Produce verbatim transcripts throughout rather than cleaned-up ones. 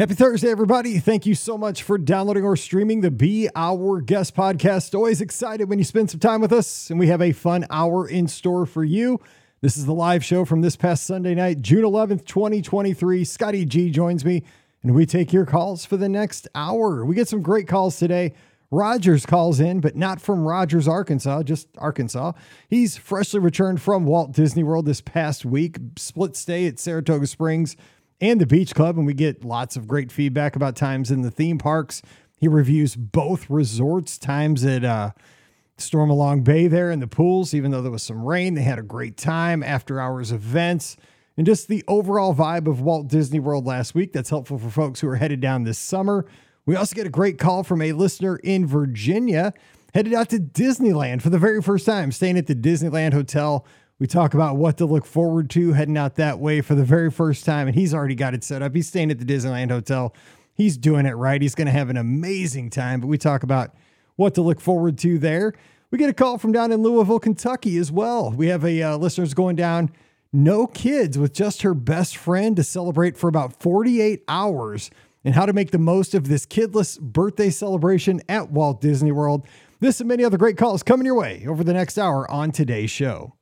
Happy Thursday, everybody. Thank you so much for downloading or streaming the Be Our Guest podcast. Always excited when you spend some time with us, and we have a fun hour in store for you. This is the live show from this past Sunday night, June eleventh, twenty twenty-three. Scotty G joins me, and we take your calls for the next hour. We get some great calls today. Rogers calls in, but not from Rogers, Arkansas, just Arkansas. He's freshly returned from Walt Disney World this past week, split stay at Saratoga Springs and the Beach Club, and we get lots of great feedback about times in the theme parks. He reviews both resorts, times at uh, Stormalong Bay there in the pools. Even though there was some rain, they had a great time, after-hours events, and just the overall vibe of Walt Disney World last week. That's helpful for folks who are headed down this summer. We also get a great call from a listener in Virginia, headed out to Disneyland for the very first time, staying at the Disneyland Hotel. We talk about what to look forward to heading out that way for the very first time, and he's already got it set up. He's staying at the Disneyland Hotel. He's doing it right. He's going to have an amazing time, but we talk about what to look forward to there. We get a call from down in Louisville, Kentucky as well. We have a uh, listener's going down, no kids, with just her best friend to celebrate for about forty-eight hours and how to make the most of this kidless birthday celebration at Walt Disney World. This and many other great calls coming your way over the next hour on today's show.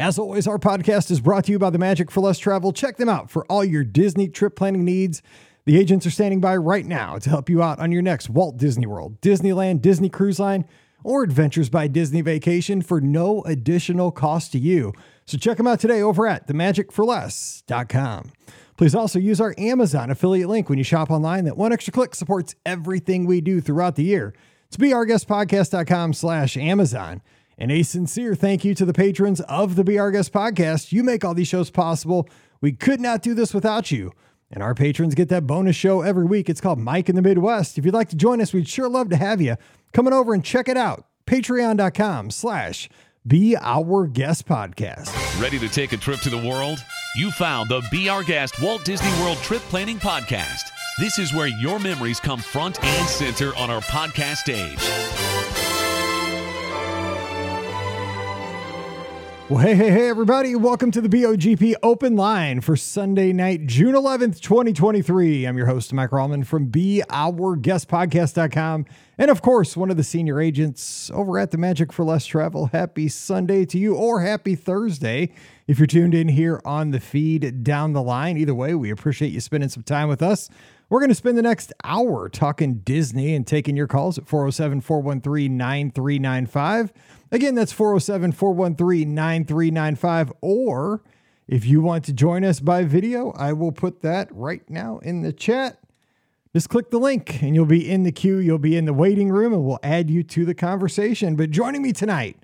As always, our podcast is brought to you by The Magic for Less Travel. Check them out for all your Disney trip planning needs. The agents are standing by right now to help you out on your next Walt Disney World, Disneyland, Disney Cruise Line, or Adventures by Disney vacation for no additional cost to you. So check them out today over at the magic for less dot com. Please also use our Amazon affiliate link when you shop online. That one extra click supports everything we do throughout the year. It's be our guest podcast dot com slash Amazon. And a sincere thank you to the patrons of the Be Our Guest podcast. You make all these shows possible. We could not do this without you. And our patrons get that bonus show every week. It's called Mike in the Midwest. If you'd like to join us, we'd sure love to have you. Come on over and check it out. Patreon dot com slash Be Our Guest podcast. Ready to take a trip to the world? You found the Be Our Guest Walt Disney World Trip Planning Podcast. This is where your memories come front and center on our podcast stage. Well, hey, hey, hey, everybody. Welcome to the B O G P Open Line for Sunday night, June eleventh, twenty twenty-three. I'm your host, Mike Rallman from Be Our Guest Podcast dot com. And of course, one of the senior agents over at the Magic for Less Travel. Happy Sunday to you, or happy Thursday if you're tuned in here on the feed down the line. Either way, we appreciate you spending some time with us. We're going to spend the next hour talking Disney and taking your calls at four oh seven, four one three, nine three nine five. Again, that's four oh seven, four one three, nine three nine five. Or if you want to join us by video, I will put that right now in the chat. Just click the link and you'll be in the queue. You'll be in the waiting room and we'll add you to the conversation. But joining me tonight,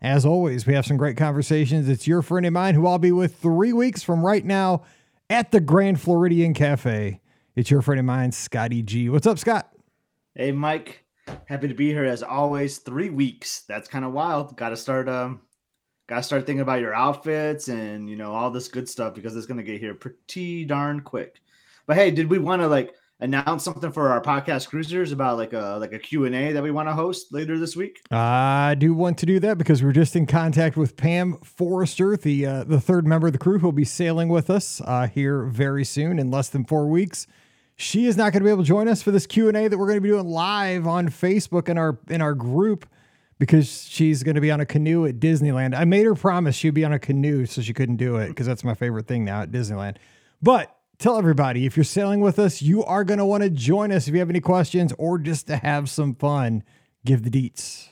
as always, we have some great conversations. It's your friend of mine who I'll be with three weeks from right now at the Grand Floridian Cafe. It's your friend of mine, Scotty G. What's up, Scott? Hey, Mike. Happy to be here as always. Three weeks. That's kind of wild. Got to start. Um, got to start thinking about your outfits and you know all this good stuff because it's gonna get here pretty darn quick. But hey, did we want to like announce something for our podcast cruisers about like a like a Q and A that we want to host later this week? I do want to do that because we're just in contact with Pam Forrester, the uh, the third member of the crew who'll be sailing with us uh, here very soon in less than four weeks. She is not going to be able to join us for this Q and A that we're going to be doing live on Facebook in our in our group because she's going to be on a canoe at Disneyland. I made her promise she'd be on a canoe, so she couldn't do it because that's my favorite thing now at Disneyland. But tell everybody, if you're sailing with us, you are going to want to join us if you have any questions or just to have some fun. Give the deets.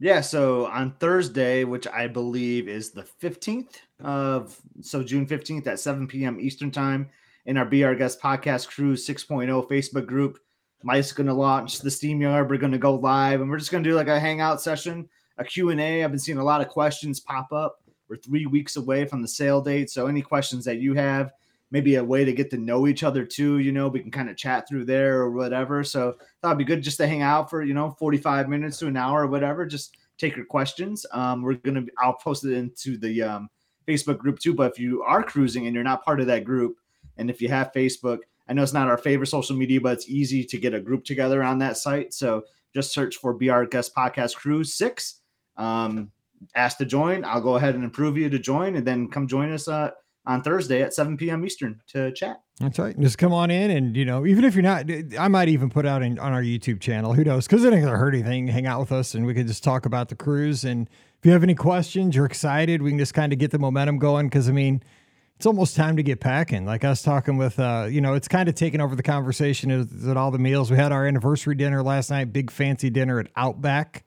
Yeah, so on Thursday, which I believe is the fifteenth of, so June fifteenth at seven p.m. Eastern Time, in our Be Our Guest Podcast Cruise six point oh Facebook group. Mike's going to launch the StreamYard. We're going to go live, and we're just going to do like a hangout session, a Q and A. I've been seeing a lot of questions pop up. We're three weeks away from the sale date, so any questions that you have, maybe a way to get to know each other too, you know, we can kind of chat through there or whatever. So that would be good just to hang out for, you know, forty-five minutes to an hour or whatever. Just take your questions. Um, we're going to – I'll post it into the um, Facebook group too, but if you are cruising and you're not part of that group, and if you have Facebook, I know it's not our favorite social media, but it's easy to get a group together on that site. So just search for Be Our Guest Podcast Crew six. Um, ask to join. I'll go ahead and approve you to join, and then come join us uh, on Thursday at seven p.m. Eastern to chat. That's right. Just come on in and, you know, even if you're not, I might even put out in, on our YouTube channel, who knows, because it ain't going to hurt anything. Hang out with us and we can just talk about the cruise. And if you have any questions, you're excited, we can just kind of get the momentum going. Because, I mean, it's almost time to get packing. Like I was talking with, uh, you know, it's kind of taken over the conversation at all the meals. We had our anniversary dinner last night, big fancy dinner at Outback.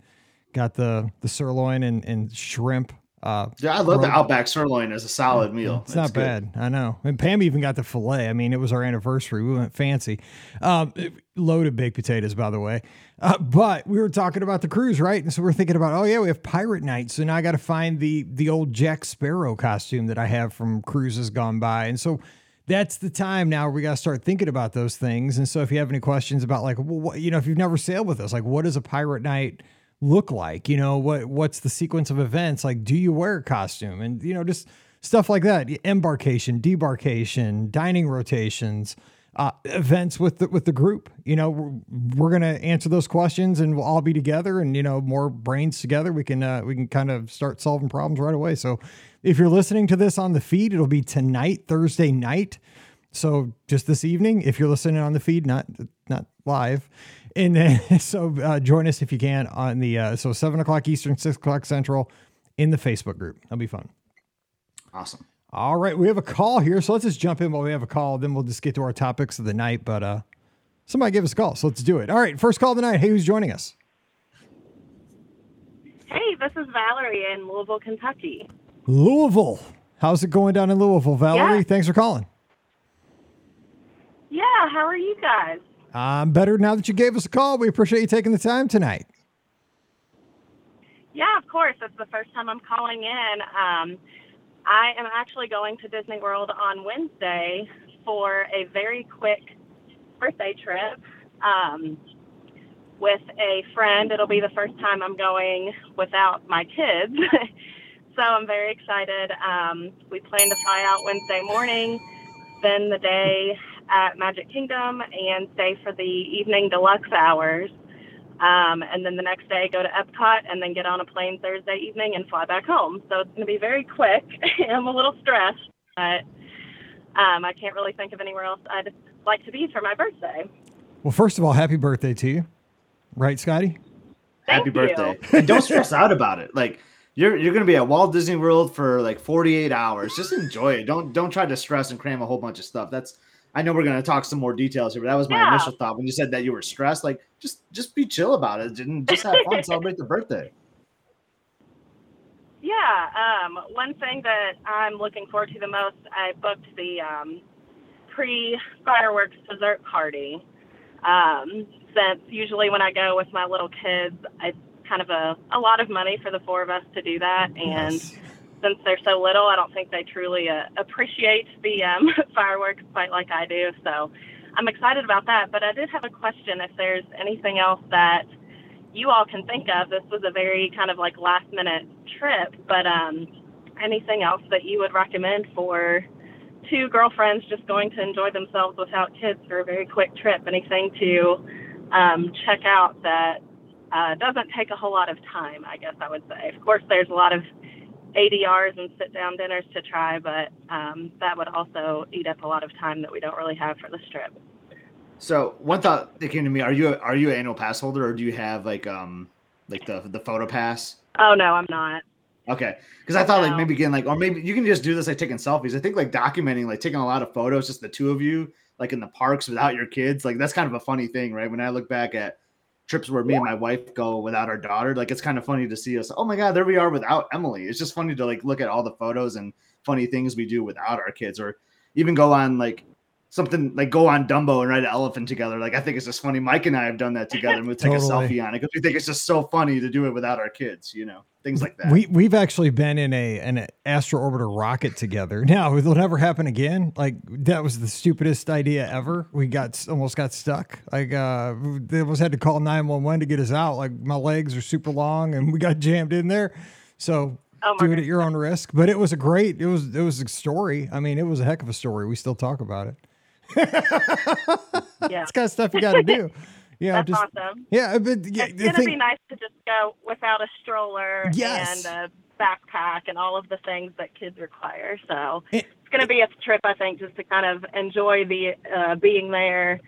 Got the, the sirloin and, and shrimp. Uh, yeah, I love the Outback sirloin as a solid meal. It's not bad. I know. And Pam even got the filet. I mean, it was our anniversary. We went fancy. Um, loaded baked potatoes, by the way. Uh, but we were talking about the cruise, right? And so we're thinking about, oh, yeah, we have pirate night. So now I got to find the the old Jack Sparrow costume that I have from cruises gone by. And so that's the time now we got to start thinking about those things. And so if you have any questions about, like, well, what, you know, if you've never sailed with us, like, what is a pirate night look like, you know, what, what's the sequence of events? Like, do you wear a costume? And, you know, just stuff like that. Embarkation, debarkation, dining rotations, uh, events with the, with the group, you know, we're, we're going to answer those questions and we'll all be together and, you know, more brains together. We can, uh, we can kind of start solving problems right away. So if you're listening to this on the feed, it'll be tonight, Thursday night. So just this evening, if you're listening on the feed, not, not live. And then, so uh, join us if you can on the, uh, so seven o'clock Eastern, six o'clock Central in the Facebook group. That'll be fun. Awesome. All right. We have a call here. So let's just jump in while we have a call. Then we'll just get to our topics of the night, but uh, somebody give us a call. So let's do it. All right. First call of the night. Hey, who's joining us? Hey, this is Valerie in Louisville, Kentucky. Louisville. How's it going down in Louisville, Valerie? Yeah. Thanks for calling. Yeah. How are you guys? I'm better now that you gave us a call. We appreciate you taking the time tonight. Yeah, of course. That's the first time I'm calling in. Um, I am actually going to Disney World on Wednesday for a very quick birthday trip um, with a friend. It'll be the first time I'm going without my kids. So I'm very excited. Um, we plan to fly out Wednesday morning, spend the day at Magic Kingdom and stay for the evening deluxe hours. Um, and then the next day go to Epcot and then get on a plane Thursday evening and fly back home. So it's going to be very quick. I'm a little stressed, but um, I can't really think of anywhere else I'd like to be for my birthday. Well, first of all, happy birthday to you. Right, Scotty? Thank happy you. Birthday. And don't stress out about it. Like, You're you're gonna be at Walt Disney World for like forty-eight hours. Just enjoy it. Don't don't try to stress and cram a whole bunch of stuff. That's I know we're gonna talk some more details here, but that was my yeah. initial thought when you said that you were stressed. Like just just be chill about it. And just have fun. Celebrate the birthday. Yeah. Um. One thing that I'm looking forward to the most, I booked the um, pre-fireworks dessert party. Um. Since usually when I go with my little kids, I. kind of a, a lot of money for the four of us to do that. And yes. since they're so little, I don't think they truly uh, appreciate the um, fireworks quite like I do. So I'm excited about that. But I did have a question if there's anything else that you all can think of. This was a very kind of like last minute trip, but um, anything else that you would recommend for two girlfriends just going to enjoy themselves without kids for a very quick trip? Anything to um, check out that Uh, doesn't take a whole lot of time, I guess I would say. Of course, there's a lot of A D Rs and sit-down dinners to try, but um, that would also eat up a lot of time that we don't really have for this trip. So one thought that came to me, are you are you an annual pass holder, or do you have like um like the, the photo pass? Oh, no, I'm not. Okay, because I thought no. like maybe getting like, or maybe you can just do this like taking selfies. I think like documenting, like taking a lot of photos, just the two of you, like in the parks without your kids. Like that's kind of a funny thing, right? When I look back at trips where me and my wife go without our daughter, like it's kind of funny to see us. Oh my God, there we are without Emily. It's just funny to like look at all the photos and funny things we do without our kids, or even go on like something like go on Dumbo and ride an elephant together. Like I think it's just funny. Mike and I have done that together, and we take totally. a selfie on it because we think it's just so funny to do it without our kids. You know, things like that. We we've actually been in a an Astro Orbiter rocket together. Now it'll never happen again. Like that was the stupidest idea ever. We got almost got stuck. Like uh, they almost had to call nine one one to get us out. Like my legs are super long, and we got jammed in there. So. Oh do it at your own risk. But it was a great. It was it was a story. I mean, it was a heck of a story. We still talk about it. Yeah, it's kind of stuff you got to do. Yeah, that's just, awesome. Yeah, but yeah, it's gonna thing, be nice to just go without a stroller yes. and a backpack and all of the things that kids require. So it's going to be a trip, I think, just to kind of enjoy the uh, being there.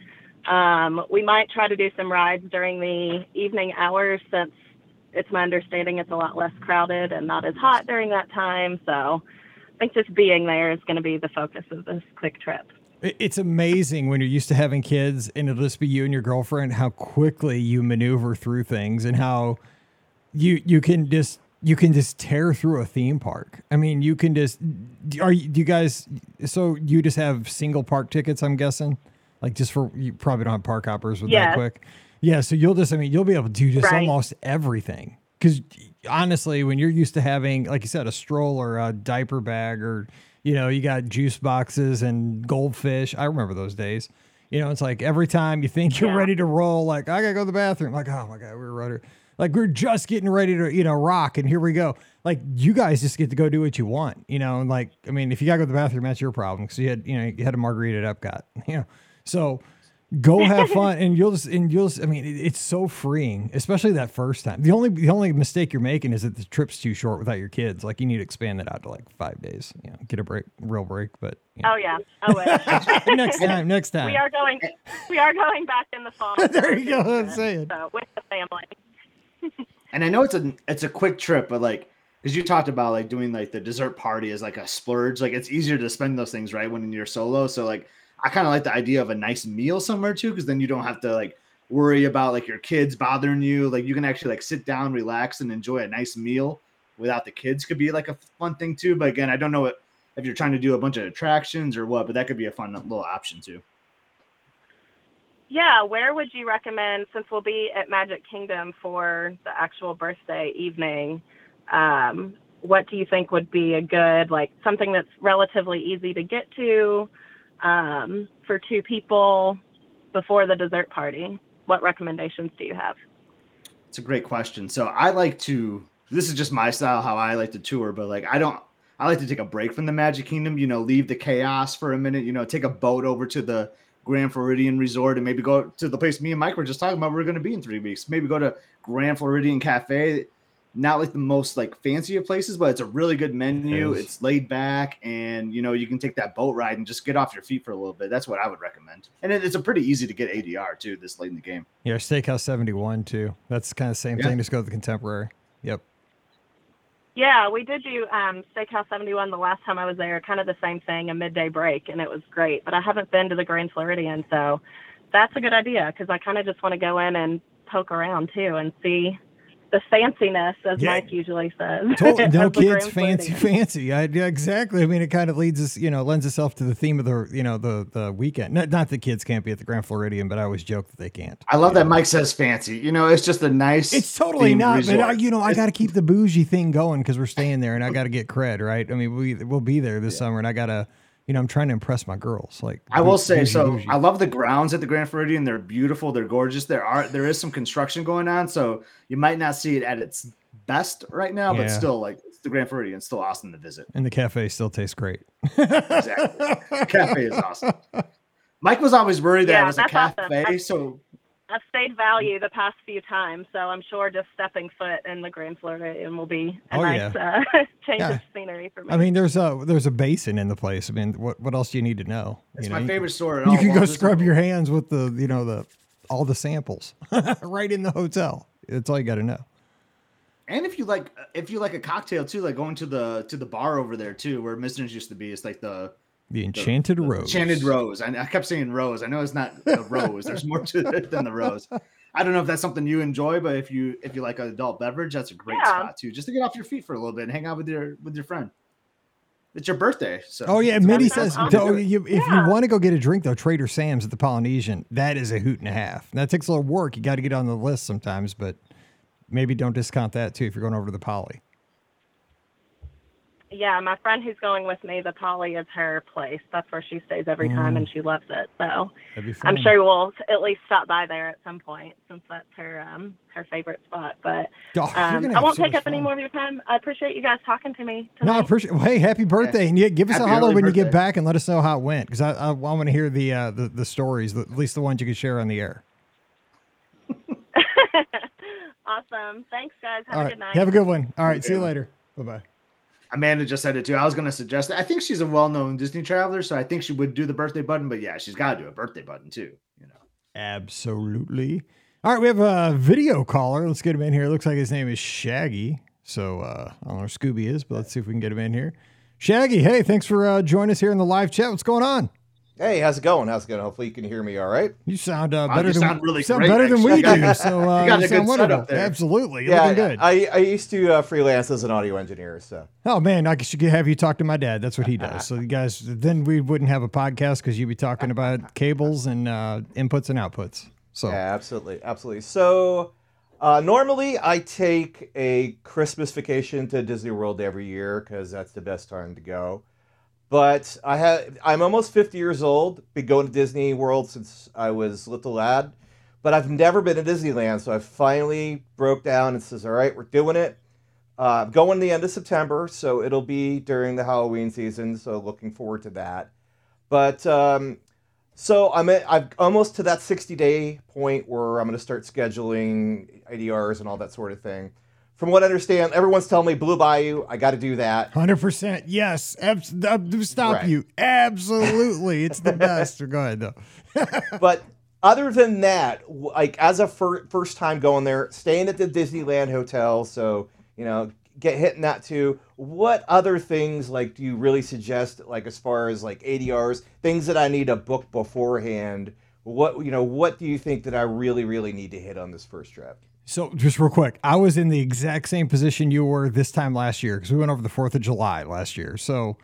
Um, we might try to do some rides during the evening hours, since it's my understanding it's a lot less crowded and not as hot during that time. So I think just being there is going to be the focus of this quick trip. It's amazing when you're used to having kids and it'll just be you and your girlfriend, how quickly you maneuver through things and how you you can just you can just tear through a theme park. I mean, you can just are you, do you guys? So you just have single park tickets, I'm guessing, like just for you probably don't have park hoppers with yes. that quick. Yeah, so you'll just I mean you'll be able to do just right. almost everything, because honestly, when you're used to having, like you said, a stroller, a diaper bag, or you know, you got juice boxes and goldfish. I remember those days. You know, it's like every time you think you're yeah. ready to roll, like, I got to go to the bathroom. Like, oh, my God, we were right here. Like, we're just getting ready to, you know, rock, and here we go. Like, you guys just get to go do what you want, you know. And, like, I mean, if you got to go to the bathroom, that's your problem, because you had, you know, you had a margarita at Epcot. You know, so go have fun, and you'll just, and you'll just, I mean, it, it's so freeing, especially that first time. The only, the only mistake you're making is that the trip's too short without your kids. Like, you need to expand that out to like five days. You know, get a break, real break. But you know. Oh yeah, I will. next time, next time. We are going, we are going back in the fall. There you go. I'm saying so, with the family. And I know it's a, it's a quick trip, but like, as you talked about, like doing like the dessert party is like a splurge. Like, it's easier to spend those things right when you're solo. So like, I kind of like the idea of a nice meal somewhere too, because then you don't have to like worry about like your kids bothering you. Like, you can actually like sit down, relax, and enjoy a nice meal without the kids. Could be like a fun thing too. But again, I don't know what, if you're trying to do a bunch of attractions or what, but that could be a fun little option too. Yeah, where would you recommend, since we'll be at Magic Kingdom for the actual birthday evening, um, what do you think would be a good, like something that's relatively easy to get to Um, for two people before the dessert party? What recommendations do you have? It's a great question. So I like to, this is just my style, how I like to tour, but like, I don't, I like to take a break from the Magic Kingdom, you know, leave the chaos for a minute, you know, take a boat over to the Grand Floridian Resort and maybe go to the place me and Mike were just talking about. We're going to be in three weeks, maybe go to Grand Floridian Cafe. Not like the most like fancy of places, but it's a really good menu. It it's laid back, and you know, you can take that boat ride and just get off your feet for a little bit. That's what I would recommend. And it, it's a pretty easy to get A D R too this late in the game. Yeah, Steakhouse seventy-one too. That's kind of the same yeah. thing. Just go to the Contemporary. Yep. Yeah, we did do um, Steakhouse seventy-one the last time I was there. Kind of the same thing, a midday break, and it was great. But I haven't been to the Grand Floridian, so that's a good idea, because I kind of just want to go in and poke around too and see the fanciness, as yeah. Mike usually says. Totally. No kids, fancy, fancy. I, yeah, exactly. I mean, it kind of leads us, you know, lends itself to the theme of the, you know, the the weekend. Not, not that kids can't be at the Grand Floridian, but I always joke that they can't. I love that know. Mike says fancy. You know, it's just a nice. It's totally not. Resort. But I, you know, I got to keep the bougie thing going, because we're staying there, and I got to get cred, right? I mean, we we'll be there this yeah. summer, and I gotta. You know, I'm trying to impress my girls. Like, I will say, bougie, so bougie. I love the grounds at the Grand Floridian. They're beautiful. They're gorgeous. There are there is some construction going on, so you might not see it at its best right now, yeah. but still, like, it's the Grand Floridian. It's still awesome to visit. And the cafe still tastes great. Exactly. The cafe is awesome. Mike was always worried that yeah, it was a cafe, awesome. so... I've stayed value the past few times, so I'm sure just stepping foot in the Grand Floridian will be a oh, nice yeah. uh, change yeah. of scenery for me. I mean, there's a there's a basin in the place. I mean, what what else do you need to know? It's you know, my favorite store. At all. You can go scrub your hands with the you know the all the samples right in the hotel. That's all you got to know. And if you like, if you like a cocktail too, like going to the to the bar over there too, where Mizner's used to be. It's like the The Enchanted the, the Rose. Enchanted Rose. I, I kept saying Rose. I know it's not the Rose. There's more to it than the Rose. I don't know if that's something you enjoy, but if you if you like an adult beverage, that's a great yeah. spot too, just to get off your feet for a little bit and hang out with your with your friend. It's your birthday, so. Oh yeah, Mitty says though, you, if yeah. you want to go get a drink though, Trader Sam's at the Polynesian, that is a hoot and a half. That takes a little work. You got to get on the list sometimes, but maybe don't discount that too if you're going over to the Poly. Yeah, my friend who's going with me, the Poly is her place. That's where she stays every time, mm. and she loves it. So I'm sure we'll at least stop by there at some point, since that's her um, her favorite spot. But oh, um, I won't so take up fun. any more of your time. I appreciate you guys talking to me tonight. No, I appreciate. Well, hey, happy birthday! And yeah, give us happy a holler when birthday. you get back, and let us know how it went, because I I, I want to hear the, uh, the the stories, at least the ones you can share on the air. Awesome! Thanks, guys. Have All a right. good night. Have a good one. All right, see you later. Bye-bye. Amanda just said it too. I was going to suggest that. I think she's a well-known Disney traveler, so I think she would do the birthday button. But yeah, she's got to do a birthday button too. You know, absolutely. All right, we have a video caller. Let's get him in here. It looks like his name is Shaggy. So uh, I don't know where Scooby is, but let's see if we can get him in here. Shaggy, hey, thanks for uh, joining us here in the live chat. What's going on? Hey, how's it going? How's it going? Hopefully you can hear me all right. You sound uh, better, than, sound really you sound great, better than we do. So uh, you got a good setup there. Absolutely. You're yeah, good. I, I used to uh, freelance as an audio engineer. So. Oh, man, I should have you talk to my dad. That's what he does. So you guys, then we wouldn't have a podcast because you'd be talking about cables and uh, inputs and outputs. So yeah, absolutely. Absolutely. So uh, normally I take a Christmas vacation to Disney World every year because that's the best time to go. But I have, I'm almost fifty years old, been going to Disney World since I was a little lad, but I've never been to Disneyland, so I finally broke down and says, all right, we're doing it. Uh, I'm going the end of September, so it'll be during the Halloween season, so looking forward to that. But um, so I'm at, I'm almost to that sixty-day point where I'm going to start scheduling I D Rs and all that sort of thing. From what I understand, everyone's telling me Blue Bayou, I got to do that. one hundred percent. Yes. Abs- stop right. you. Absolutely. It's the best. Go ahead, though. But other than that, like as a fir- first time going there, staying at the Disneyland Hotel, so, you know, get hitting that too. What other things, like, do you really suggest, like, as far as, like, A D Rs, things that I need to book beforehand? What, you know, what do you think that I really, really need to hit on this first trip? So just real quick, I was in the exact same position you were this time last year because we went over the fourth of July last year. So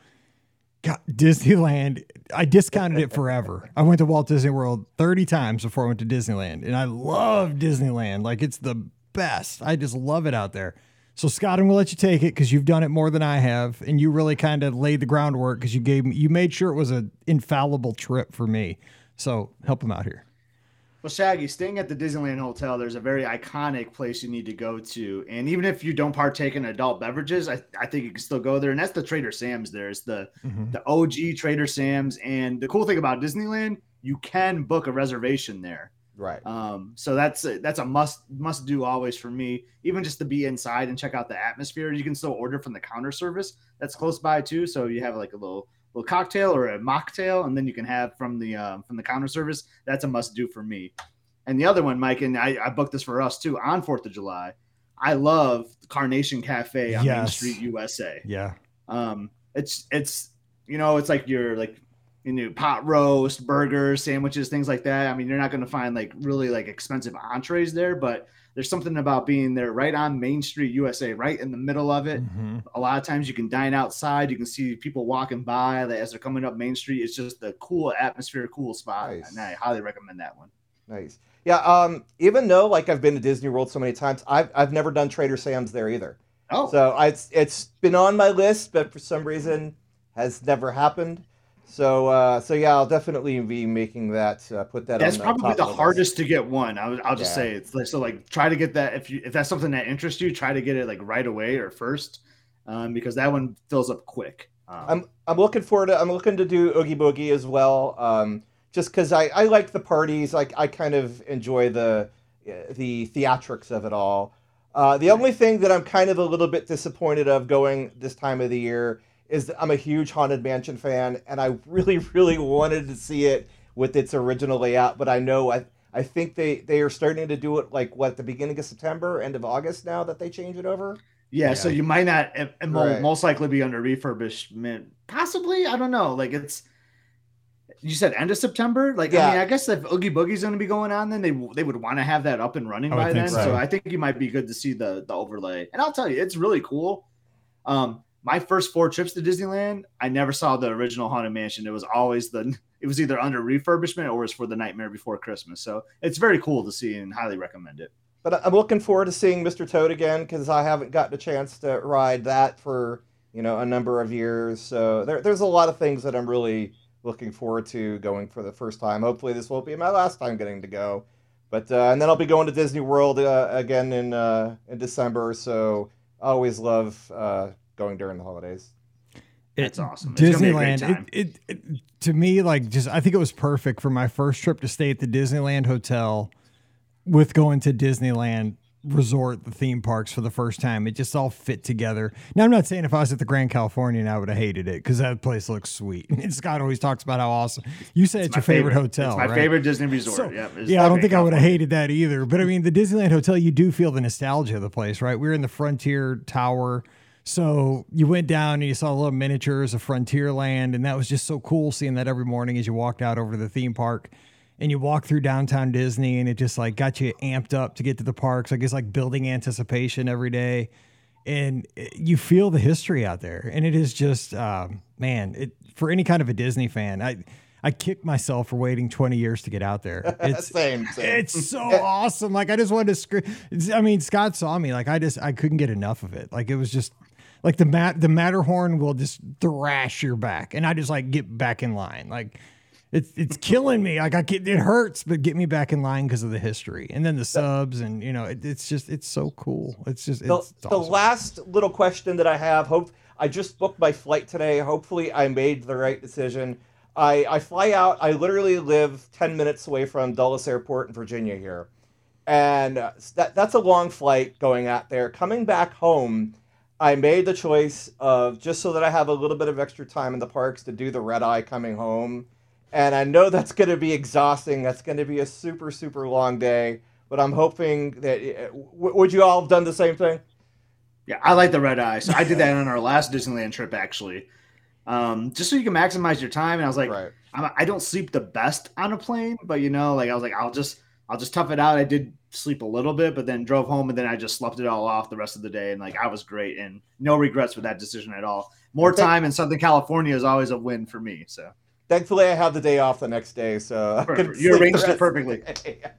God, Disneyland, I discounted it forever. I went to Walt Disney World thirty times before I went to Disneyland, and I love Disneyland. Like, it's the best. I just love it out there. So Scott, I'm going to let you take it because you've done it more than I have, and you really kind of laid the groundwork because you gave me, you made sure it was an infallible trip for me. So help him out here. Well, Shaggy, staying at the Disneyland Hotel, there's a very iconic place you need to go to. And even if you don't partake in adult beverages, I, I think you can still go there. And that's the Trader Sam's there. It's the, mm-hmm. the O G Trader Sam's. And the cool thing about Disneyland, you can book a reservation there. Right. Um, so that's a, that's a must must do always for me, even just to be inside and check out the atmosphere. You can still order from the counter service. That's close by, too. So you have like a little... little cocktail or a mocktail, and then you can have from the uh, from the counter service. That's a must do for me. And the other one, Mike, and I, I booked this for us too on fourth of July. I love Carnation Cafe on yes. Main Street, U S A. Yeah, um, it's it's you know it's like your like you know pot roast, burgers, sandwiches, things like that. I mean, you're not going to find like really like expensive entrees there, but there's something about being there right on Main Street, U S A, right in the middle of it. Mm-hmm. A lot of times you can dine outside. You can see people walking by as they're coming up Main Street. It's just a cool atmosphere, cool spot. Nice. And I highly recommend that one. Nice. Yeah. Um, even though like I've been to Disney World so many times, I've, I've never done Trader Sam's there either. Oh, so I, it's, it's been on my list, but for some reason has never happened. So, uh, so yeah, I'll definitely be making that, uh, put that that's on the probably top the list. Hardest to get one. I'll, I'll just yeah. say it's like, so like try to get that. If you, if that's something that interests you, try to get it like right away or first, um, because that one fills up quick. Um, I'm, I'm looking forward to, I'm looking to do Oogie Boogie as well. Um, just cause I, I like the parties. Like I kind of enjoy the, the theatrics of it all. Uh, the only thing that I'm kind of a little bit disappointed of going this time of the year is that I'm a huge Haunted Mansion fan, and I really, really wanted to see it with its original layout, but I know, I I think they, they are starting to do it, like, what, the beginning of September, end of August now that they change it over? Yeah, yeah. So you might not, it, it will right. most likely be under refurbishment. Possibly, I don't know, like, it's, you said end of September? Like, yeah. I mean, I guess if Oogie Boogie's going to be going on, then they they would want to have that up and running by then, so. so I think you might be good to see the the overlay. And I'll tell you, it's really cool. Um. My first four trips to Disneyland, I never saw the original Haunted Mansion. It was always the, it was either under refurbishment or it's for the Nightmare Before Christmas. So it's very cool to see and highly recommend it. But I'm looking forward to seeing Mister Toad again because I haven't gotten a chance to ride that for, you know, a number of years. So there, there's a lot of things that I'm really looking forward to going for the first time. Hopefully this won't be my last time getting to go. But uh, and then I'll be going to Disney World uh, again in uh, in December. So I always love. Uh, going during the holidays. It's awesome. It's Disneyland. It, it, it, to me, like just, I think it was perfect for my first trip to stay at the Disneyland Hotel with going to Disneyland resort, the theme parks for the first time. It just all fit together. Now, I'm not saying if I was at the Grand Californian, I would have hated it because that place looks sweet. And Scott always talks about how awesome. You said it's, it's your favorite, favorite hotel, it's my right? favorite Disney resort. So, yeah, yeah I don't think California. I would have hated that either. But I mean, the Disneyland Hotel, you do feel the nostalgia of the place, right? We were in the Frontier Tower. So you went down and you saw little miniatures of Frontierland. And that was just so cool seeing that every morning as you walked out over to the theme park. And you walk through downtown Disney and it just like got you amped up to get to the parks. I guess like building anticipation every day. And you feel the history out there. And it is just, um, man, it, for any kind of a Disney fan, I I kicked myself for waiting twenty years to get out there. It's, same, same. It's so awesome. Like I just wanted to scream. I mean, Scott saw me. Like I just, I couldn't get enough of it. Like it was just like the mat, the Matterhorn will just thrash your back. And I just like get back in line. Like, It's it's killing me. Like I get, it hurts, but get me back in line because of the history. And then the subs, and you know, it, it's just it's so cool. It's just it's the, awesome. The last little question that I have. Hope I just booked my flight today. Hopefully, I made the right decision. I I fly out. I literally live ten minutes away from Dulles Airport in Virginia here, and that that's a long flight going out there. Coming back home, I made the choice of just so that I have a little bit of extra time in the parks to do the red eye coming home. And I know that's going to be exhausting. That's going to be a super, super long day. But I'm hoping that... It, w- would you all have done the same thing? Yeah, I like the red eye. So I did that on our last Disneyland trip, actually. Um, just so you can maximize your time. And I was like, right. I'm, I don't sleep the best on a plane. But, you know, like I was like, I'll just I'll just tough it out. I did sleep a little bit, but then drove home. And then I just slept it all off the rest of the day. And, like, I was great. And no regrets with that decision at all. More think- time in Southern California is always a win for me, so... Thankfully, I have the day off the next day, so... You arranged it perfectly. Yeah.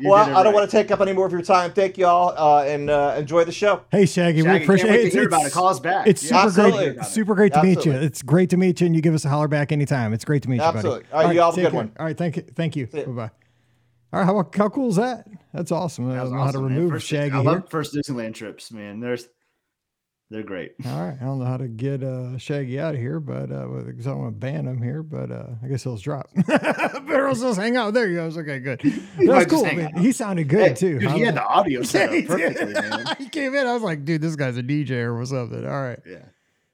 You well, I right. don't want to take up any more of your time. Thank you all, uh, and uh, enjoy the show. Hey, Shaggy, Shaggy we appreciate it. It's, hear about it. Call us back. It's yeah. super Absolutely. great, super great to Absolutely. meet you. It's great to meet you, and you give us a holler back anytime. It's great to meet Absolutely. you, buddy. All right, all right you all have a good care. one. All right, thank you. Thank you. Bye-bye. All right, how, how cool is that? That's awesome. That I don't know awesome, how to man. remove first, Shaggy I love here. First Disneyland trips, man. There's... They're great. All right. I don't know how to get uh, Shaggy out of here, but uh, because I don't want to ban him here, but uh, I guess he'll drop. Better he'll just hang out. There you go. It's okay. Good. That was cool. Man. He sounded good hey, too. Dude, he had the audio set up perfectly, man. He came in. I was like, dude, this guy's a D J or something. All right. Yeah.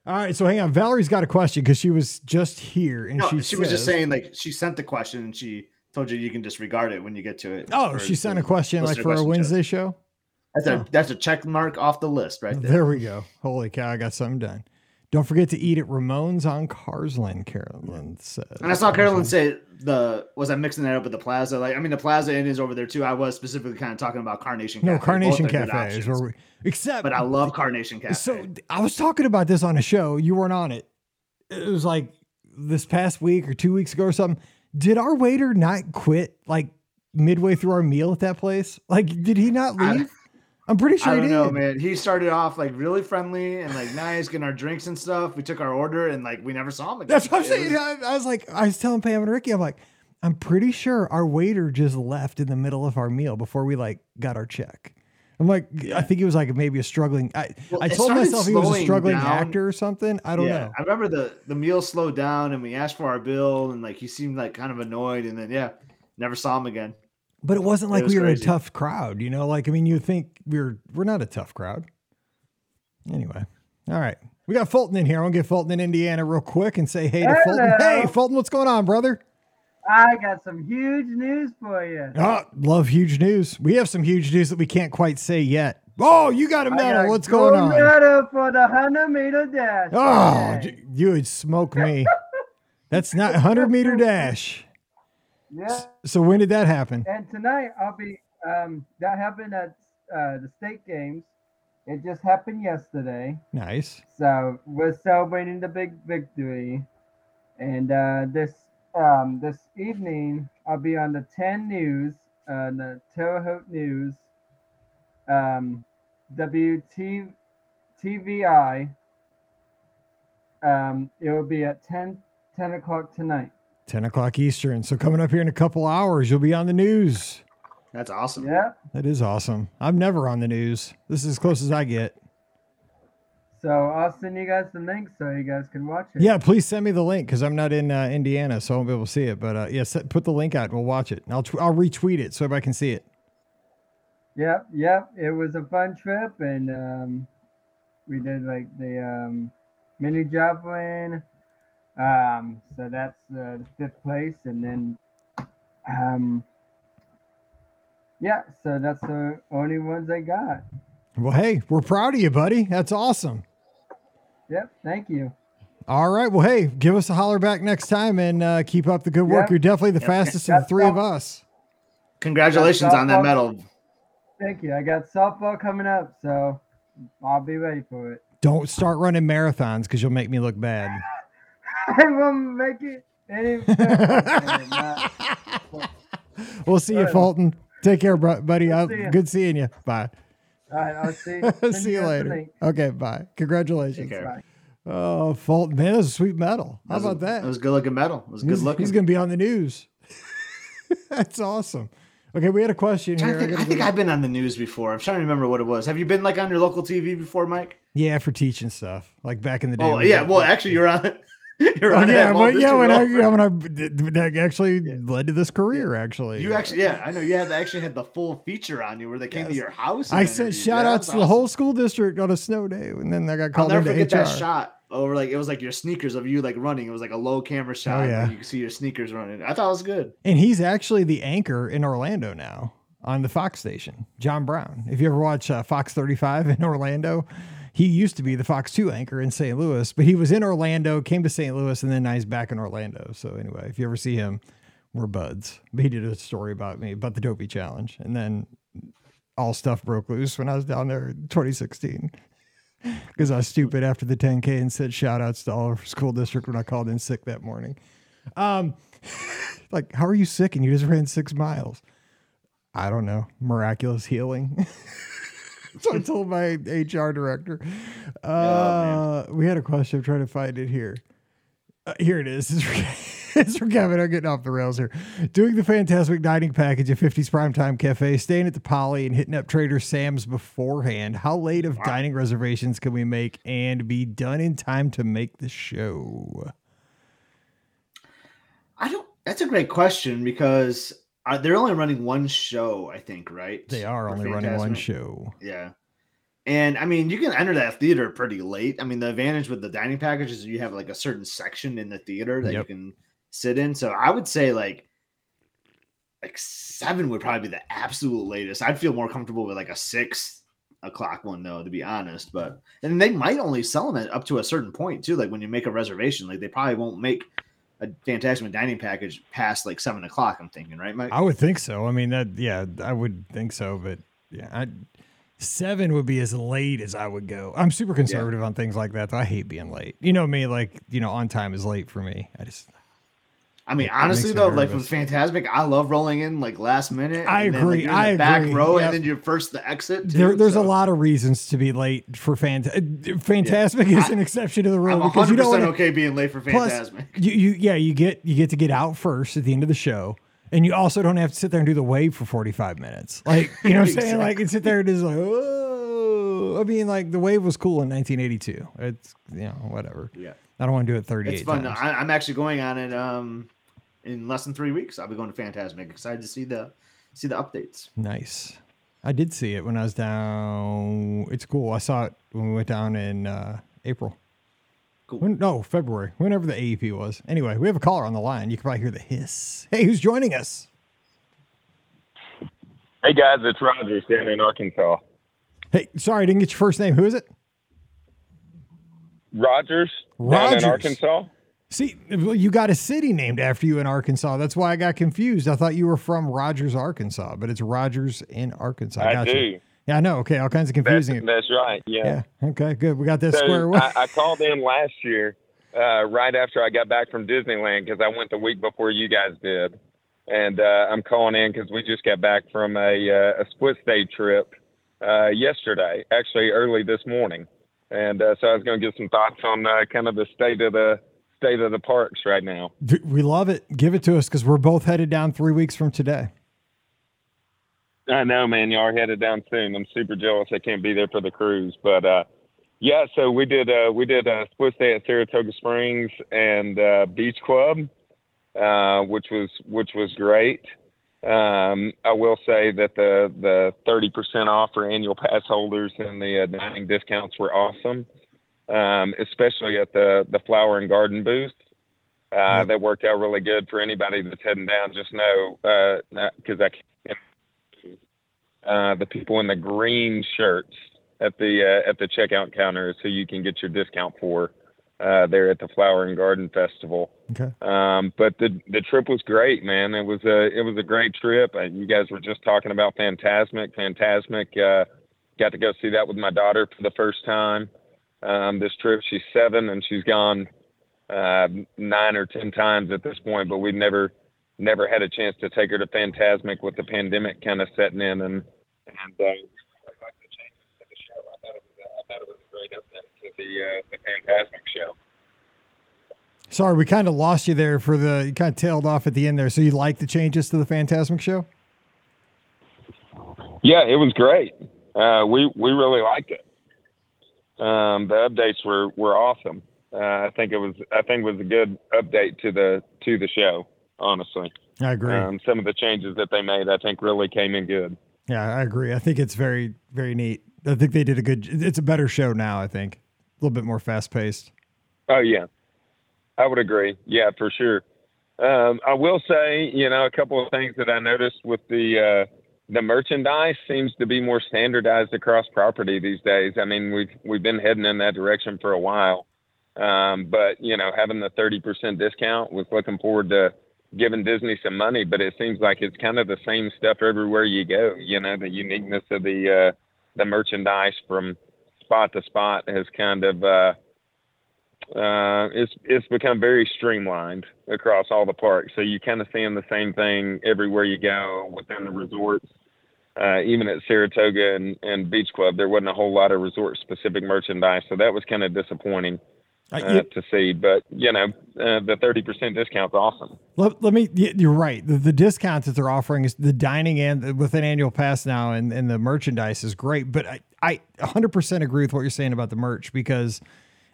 All right. So hang on. Valerie's got a question because she was just here, and no, she she says, was just saying like she sent the question and she told you you can disregard it when you get to it. Oh, she sent a question like for question our Wednesday show. show? That's a, that's a check mark off the list right there. There we go. Holy cow, I got something done. Don't forget to eat at Ramon's on Carsland, Carolyn said. And I saw Carolyn say, the was I mixing that up with the Plaza? Like, I mean, the Plaza Inn is over there, too. I was specifically kind of talking about Carnation Cafe. No, Carnation Cafe is where we... Except... But I love Carnation Cafe. So, I was talking about this on a show. You weren't on it. It was like this past week or two weeks ago or something. Did our waiter not quit, like, midway through our meal at that place? Like, did he not leave? I, I'm pretty sure I don't he did. know, man. He started off like really friendly and like nice, getting our drinks and stuff. We took our order and like we never saw him again. That's what I'm saying. I, I was like, I was telling Pam and Ricky, I'm like, I'm pretty sure our waiter just left in the middle of our meal before we like got our check. I'm like, yeah. I think he was like maybe a struggling. I, well, I told myself he was a struggling down. actor or something. I don't yeah. know. I remember the the meal slowed down and we asked for our bill and like he seemed like kind of annoyed and then yeah, never saw him again. But it wasn't like it was we were crazy. a tough crowd, you know? Like, I mean, you think we're we're not a tough crowd. Anyway. All right. We got Fulton in here. I'm going to get Fulton in Indiana real quick and say hey Hello. to Fulton. Hey, Fulton, what's going on, brother? I got some huge news for you. Oh, love huge news. We have some huge news that we can't quite say yet. Oh, you got a medal. Got what's going on? Medal for the one hundred meter dash. Oh, dash. You would smoke me. That's not one hundred meter dash. Yeah. So when did that happen? And tonight I'll be, um, that happened at uh, the state games. It just happened yesterday. Nice. So we're celebrating the big victory. And uh, this um, this evening I'll be on the ten News, uh, the Terre Haute News, um, W T V I. Um, it will be at ten, ten o'clock tonight. ten o'clock Eastern. So coming up here in a couple hours, you'll be on the news. That's awesome. Yeah. That is awesome. I'm never on the news. This is as close as I get. So I'll send you guys the link so you guys can watch it. Yeah, please send me the link because I'm not in uh, Indiana, so I won't be able to see it. But uh, yeah, set, put the link out and we'll watch it. And I'll, tw- I'll retweet it so everybody can see it. Yep, yep. It was a fun trip, and um, we did like the um, mini Joplin. Um, so that's uh, the fifth place, and then um, yeah. So that's the only ones I got. Well, hey, we're proud of you, buddy. That's awesome. Yep. Thank you. All right. Well, hey, give us a holler back next time and uh, keep up the good work. Yep. You're definitely the yep. fastest of the three soft. of us. Congratulations on that medal. Thank you. I got softball coming up, so I'll be ready for it. Don't start running marathons because you'll make me look bad. I won't make it. We'll see you, Fulton. Take care, buddy. We'll see good seeing you. Bye. All right, I'll see you. see you later. Okay, bye. Congratulations. Bye. Oh, Fulton, man, that was a sweet medal. How about that? It was a good-looking medal. It was good looking. He's going to be on the news. That's awesome. Okay, we had a question here. I think, I think I've been on the news before. I'm trying to remember what it was. Have you been like on your local T V before, Mike? Yeah, for teaching stuff, like back in the day. Oh, yeah. Well, actually, you're on it. You're on oh, yeah, but yeah, when I, when I that actually yeah. led to this career, actually. You actually, yeah, I know you had actually had the full feature on you where they came yes. to your house. I said shout outs to awesome. the whole school district on a snow day, and then I got called. I'll never forget H R. that shot over like it was like your sneakers of you like running. It was like a low camera shot. Oh, yeah. And you could see your sneakers running. I thought it was good. And he's actually the anchor in Orlando now on the Fox station, John Brown. If you ever watch uh, Fox thirty-five in Orlando. He used to be the Fox two anchor in Saint Louis, but he was in Orlando, came to Saint Louis, and then now he's back in Orlando. So anyway, if you ever see him, we're buds. But he did a story about me, about the Dopey Challenge. And then all stuff broke loose when I was down there in twenty sixteen because I was stupid after the ten K and said shout outs to all our school district when I called in sick that morning. Um, like, how are you sick and you just ran six miles? I don't know. Miraculous healing. So I told my H R director. Uh, oh, we had a question. I'm trying to find it here. Uh, here it is. It's for, it's for Kevin. I'm getting off the rails here. Doing the Fantasmic dining package at fifties Primetime Cafe, staying at the Poly, and hitting up Trader Sam's beforehand. How late of wow. dining reservations can we make and be done in time to make the show? I don't. That's a great question because. Are, they're only running one show, I think, right? They are only Fantasmic. running one show. Yeah. And, I mean, you can enter that theater pretty late. I mean, the advantage with the dining package is you have, like, a certain section in the theater that yep. you can sit in. So I would say, like, like seven would probably be the absolute latest. I'd feel more comfortable with, like, a six o'clock one, though, to be honest. But and they might only sell them at up to a certain point, too. Like, when you make a reservation, like, they probably won't make – a Fantasmic dining package past like seven o'clock. I'm thinking, right, Mike? I would think so. I mean, that, yeah, I would think so. But yeah, I seven would be as late as I would go. I'm super conservative yeah. on things like that, though. I hate being late. You know me, like you know, on time is late for me. I just, I mean, honestly though, like with Fantasmic, I love rolling in like last minute. I and agree. Then, like, I agree. Back row, yep. and then you're first to exit. Too, there, there's so. a lot of reasons to be late for Fant- Fantasmic. Yeah. is I, an exception to the rule. I'm because one hundred percent you don't wanna, okay being late for Fantasmic. Plus, you, you, yeah, you get you get to get out first at the end of the show, and you also don't have to sit there and do the wave for forty-five minutes. Like you know, what I'm exactly. saying like and sit there and just like oh, I mean like the wave was cool in nineteen eighty-two. It's you know whatever. Yeah. I don't want to do it thirty-eight It's fun. Times. No, I, I'm actually going on it um, in less than three weeks. I'll be going to Fantasmic. Excited to see the see the updates. Nice. I did see it when I was down. It's cool. I saw it when we went down in uh, April. Cool. When, no, February. Whenever the A E P was. Anyway, we have a caller on the line. You can probably hear the hiss. Hey, who's joining us? Hey, guys. It's Roger standing in Arkansas. Hey, sorry. I didn't get your first name. Who is it? Rogers, Rogers. Down in Arkansas. See, you got a city named after you in Arkansas. That's why I got confused. I thought you were from Rogers, Arkansas, but it's Rogers in Arkansas. I gotcha. do. Yeah, I know. Okay, all kinds of confusing. That's, that's right. Yeah. yeah. Okay, good. We got that so square away. I, I called in last year uh, right after I got back from Disneyland because I went the week before you guys did. And uh, I'm calling in because we just got back from a, uh, a split-stay trip uh, yesterday, actually early this morning. And uh, so I was going to get some thoughts on uh, kind of the state of the state of the parks right now. We love it. Give it to us because we're both headed down three weeks from today. I know, man. Y'all are headed down soon. I'm super jealous. I can't be there for the cruise, but uh, yeah. So we did uh, we did a split stay at Saratoga Springs and uh, Beach Club, uh, which was which was great. Um, I will say that the, the thirty percent off for annual pass holders and the uh, dining discounts were awesome, um, especially at the, the Flower and Garden booth. Uh, mm-hmm. That worked out really good for anybody that's heading down. Just know, because uh, I can't, uh, the people in the green shirts at the uh, at the checkout counter is who you can get your discount for uh, there at the Flower and Garden Festival. Okay. Um, but the the trip was great, man. It was a it was a great trip. Uh, you guys were just talking about Fantasmic. Fantasmic. Uh, got to go see that with my daughter for the first time. Um, this trip, she's seven and she's gone uh nine or ten times at this point, but we've never never had a chance to take her to Fantasmic with the pandemic kind of setting in, and and uh, I thought it was a great update to the uh the Fantasmic show. Sorry, we kind of lost you there for the you kind of tailed off at the end there. So you like the changes to the Fantasmic show? Yeah, it was great. Uh we we really liked it. Um the updates were were awesome. Uh, I think it was. I think it was a good update to the to the show. Honestly, I agree. Um, some of the changes that they made, I think, really came in good. Yeah, I agree. I think it's very very neat. I think they did a good. It's a better show now. I think a little bit more fast paced. Oh yeah, I would agree. Yeah, for sure. Um, I will say, you know, a couple of things that I noticed with the uh, the merchandise seems to be more standardized across property these days. I mean, we've we've been heading in that direction for a while. Um, but you know, having the thirty percent discount, was looking forward to giving Disney some money, but it seems like it's kind of the same stuff everywhere you go. You know, the uniqueness of the, uh, the merchandise from spot to spot has kind of, uh, uh, it's, it's become very streamlined across all the parks. So you kind of seeing the same thing everywhere you go within the resorts. Uh, even at Saratoga and, and Beach Club, there wasn't a whole lot of resort specific merchandise. So that was kind of disappointing. Uh, you, uh, to see, but you know, uh, the thirty percent discount's awesome. Let, let me, you're right. The, the discounts that they're offering is the dining and with an annual pass now and, and the merchandise is great. But I, I one hundred percent agree with what you're saying about the merch, because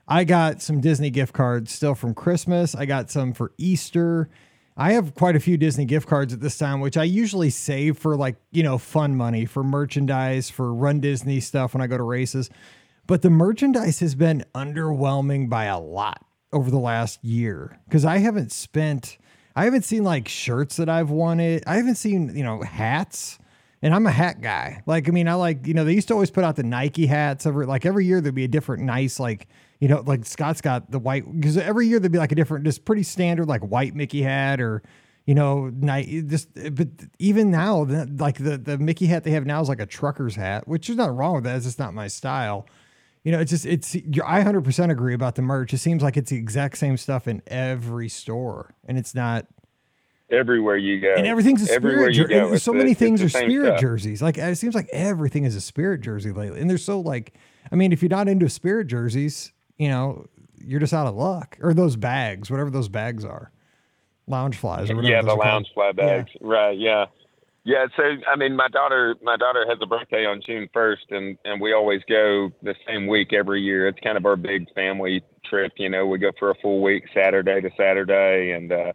I got some Disney gift cards still from Christmas. I got some for Easter. I have quite a few Disney gift cards at this time, which I usually save for like, you know, fun money for merchandise, for Run Disney stuff when I go to races. But the merchandise has been underwhelming by a lot over the last year, because I haven't spent, I haven't seen like shirts that I've wanted. I haven't seen, you know, hats, and I'm a hat guy. Like, I mean, I like, you know, they used to always put out the Nike hats every, like every year there'd be a different nice, like, you know, like Scott's got the white, because every year there'd be like a different, just pretty standard, like white Mickey hat or, you know, night just, but even now, like the, the Mickey hat they have now is like a trucker's hat, which is not wrong with that. It's just not my style. You know, it's just, it's, you're, I one hundred percent agree about the merch. It seems like it's the exact same stuff in every store, and it's not. Everywhere you go. And everything's a spirit jersey. So many things are spirit jerseys. Like, it seems like everything is a spirit jersey lately. And they're so like, I mean, if you're not into spirit jerseys, you know, you're just out of luck. Or those bags, whatever those bags are. Lounge flies. Or whatever. Yeah, the lounge fly bags. Yeah. Right. Yeah. Yeah, so I mean, my daughter, my daughter has a birthday on June first, and, and we always go the same week every year. It's kind of our big family trip, you know. We go for a full week, Saturday to Saturday, and uh,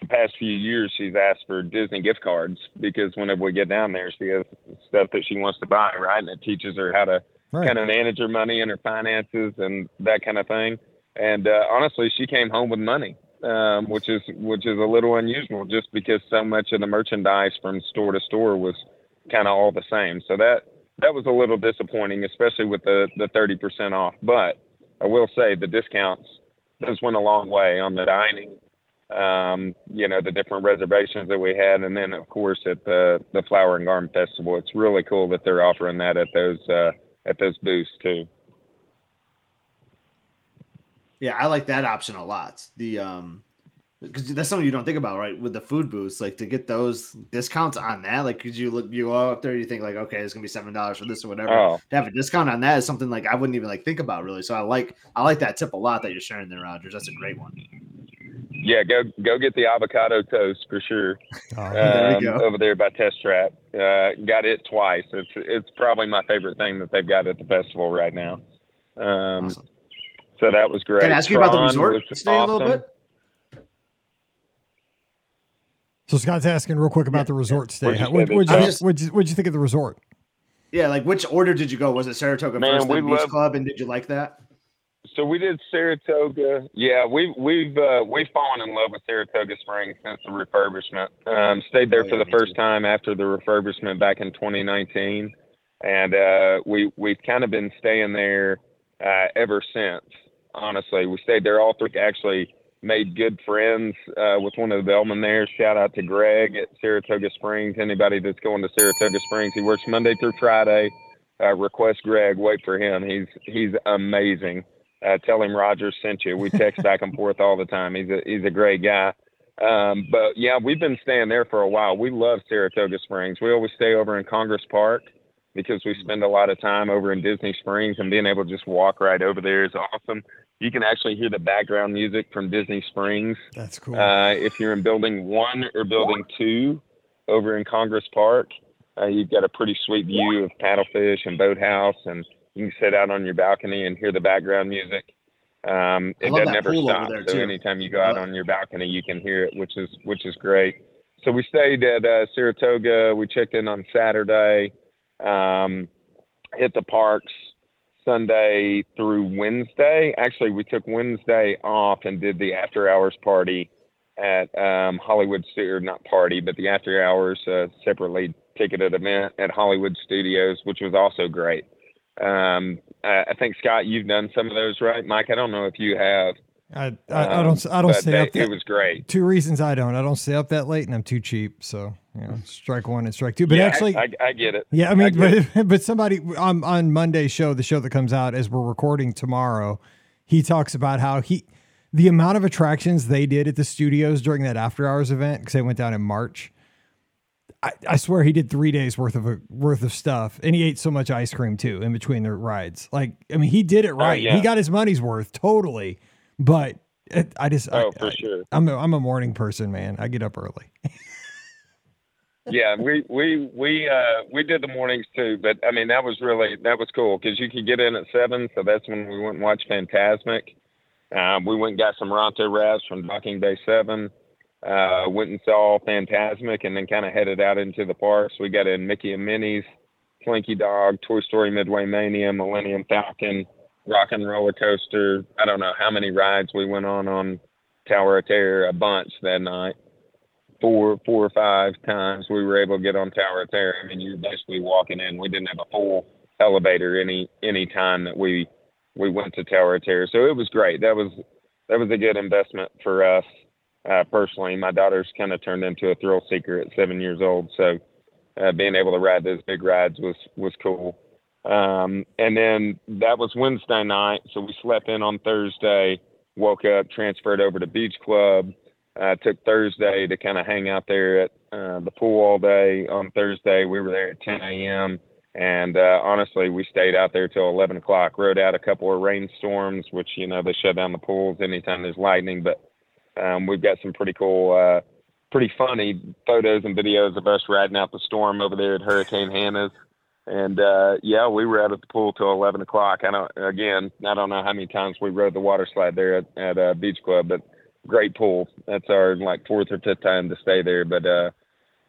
the past few years, she's asked for Disney gift cards, because whenever we get down there, she has stuff that she wants to buy, right? And it teaches her how to right. kind of manage her money and her finances and that kind of thing. And uh, honestly, she came home with money. Um, which is which is a little unusual, just because so much of the merchandise from store to store was kind of all the same. So that that was a little disappointing, especially with the, the thirty percent off. But I will say the discounts, those went a long way on the dining, um, you know, the different reservations that we had. And then, of course, at the, the Flower and Garden Festival, it's really cool that they're offering that at those, uh, at those booths, too. Yeah, I like that option a lot. The um, because that's something you don't think about, right? With the food booths, like to get those discounts on that, like because you look you go up there, you think like, okay, it's gonna be seven dollars for this or whatever. Oh. To have a discount on that is something like I wouldn't even like think about really. So I like I like that tip a lot that you're sharing there, Rogers. That's a great one. Yeah, go go get the avocado toast for sure. Oh, um, there you go. Over there by Test Trap, uh, got it twice. It's it's probably my favorite thing that they've got at the festival right now. Um, awesome. So that was great. Can I ask you Tron about the resort today awesome. A little bit? So Scott's asking real quick about yeah, the resort yeah. stay. How, what did you, you, you think of the resort? Yeah, like which order did you go? Was it Saratoga Man, first, then Beach loved, Club, and did you like that? So we did Saratoga. Yeah, we, we've uh, we've fallen in love with Saratoga Springs since the refurbishment. Um, stayed there oh, yeah, for the first too. time after the refurbishment back in twenty nineteen, and uh, we we've kind of been staying there uh, ever since. Honestly, we stayed there all three. Actually, made good friends uh, with one of the bellmen there. Shout out to Greg at Saratoga Springs. Anybody that's going to Saratoga Springs, he works Monday through Friday. Uh, request Greg. Wait for him. He's he's amazing. Uh, tell him Roger sent you. We text back and forth all the time. He's a he's a great guy. Um, but yeah, we've been staying there for a while. We love Saratoga Springs. We always stay over in Congress Park because we spend a lot of time over in Disney Springs, and being able to just walk right over there is awesome. You can actually hear the background music from Disney Springs. That's cool. Uh, if you're in building one or building two over in Congress Park, uh, you've got a pretty sweet view of Paddlefish and Boathouse, and you can sit out on your balcony and hear the background music. Um, it doesn't ever stop. So anytime you go out on your balcony, you can hear it, which is, which is great. So we stayed at uh, Saratoga. We checked in on Saturday, um, hit the parks Sunday through Wednesday. Actually, we took Wednesday off and did the after hours party at um, Hollywood Studios, not party, but the after hours uh, separately ticketed event at Hollywood Studios, which was also great. Um, I, I think Scott, you've done some of those, right? Mike, I don't know if you have. I I, I don't I don't um, stay that, up. That, it was great. Two reasons I don't. I don't stay up that late, and I'm too cheap. So you know, strike one and strike two. But yeah, actually, I, I, I get it. Yeah, I mean, I but, but somebody on on Monday's show, the show that comes out as we're recording tomorrow, he talks about how he the amount of attractions they did at the studios during that after hours event, because they went down in March. I, I swear he did three days worth of a, worth of stuff, and he ate so much ice cream too in between the rides. Like, I mean, he did it right. Oh, yeah. He got his money's worth totally. But it, I just, oh, I, for I, sure. I'm a, I'm a morning person, man. I get up early. yeah. We, we, we, uh, we did the mornings too, but I mean, that was really, that was cool. Cause you could get in at seven. So that's when we went and watched Fantasmic. Um, we went and got some Ronto wraps from Docking Bay seven. Uh, went and saw Fantasmic, and then kind of headed out into the parks. We got in Mickey and Minnie's, Slinky Dog, Toy Story Midway Mania, Millennium Falcon, Rock and Roller Coaster. I don't know how many rides we went on on Tower of Terror, a bunch that night. Four, four or five times we were able to get on Tower of Terror. I mean, you're basically walking in. We didn't have a full elevator any any time that we we went to Tower of Terror, so it was great. That was that was a good investment for us. Uh, personally, my daughter's kind of turned into a thrill seeker at seven years old. So uh, being able to ride those big rides was, was cool. Um, and then that was Wednesday night. So we slept in on Thursday, woke up, transferred over to Beach Club. Uh, took Thursday to kind of hang out there at uh, the pool all day. On Thursday, we were there at ten a.m. And uh, honestly, we stayed out there till eleven o'clock, rode out a couple of rainstorms, which, you know, they shut down the pools anytime there's lightning. But Um, we've got some pretty cool, uh, pretty funny photos and videos of us riding out the storm over there at Hurricane Hannah's. And, uh, yeah, we were out at the pool till eleven o'clock. I don't, again, I don't know how many times we rode the water slide there at, at uh, Beach Club, but great pool. That's our like fourth or fifth time to stay there. But, uh,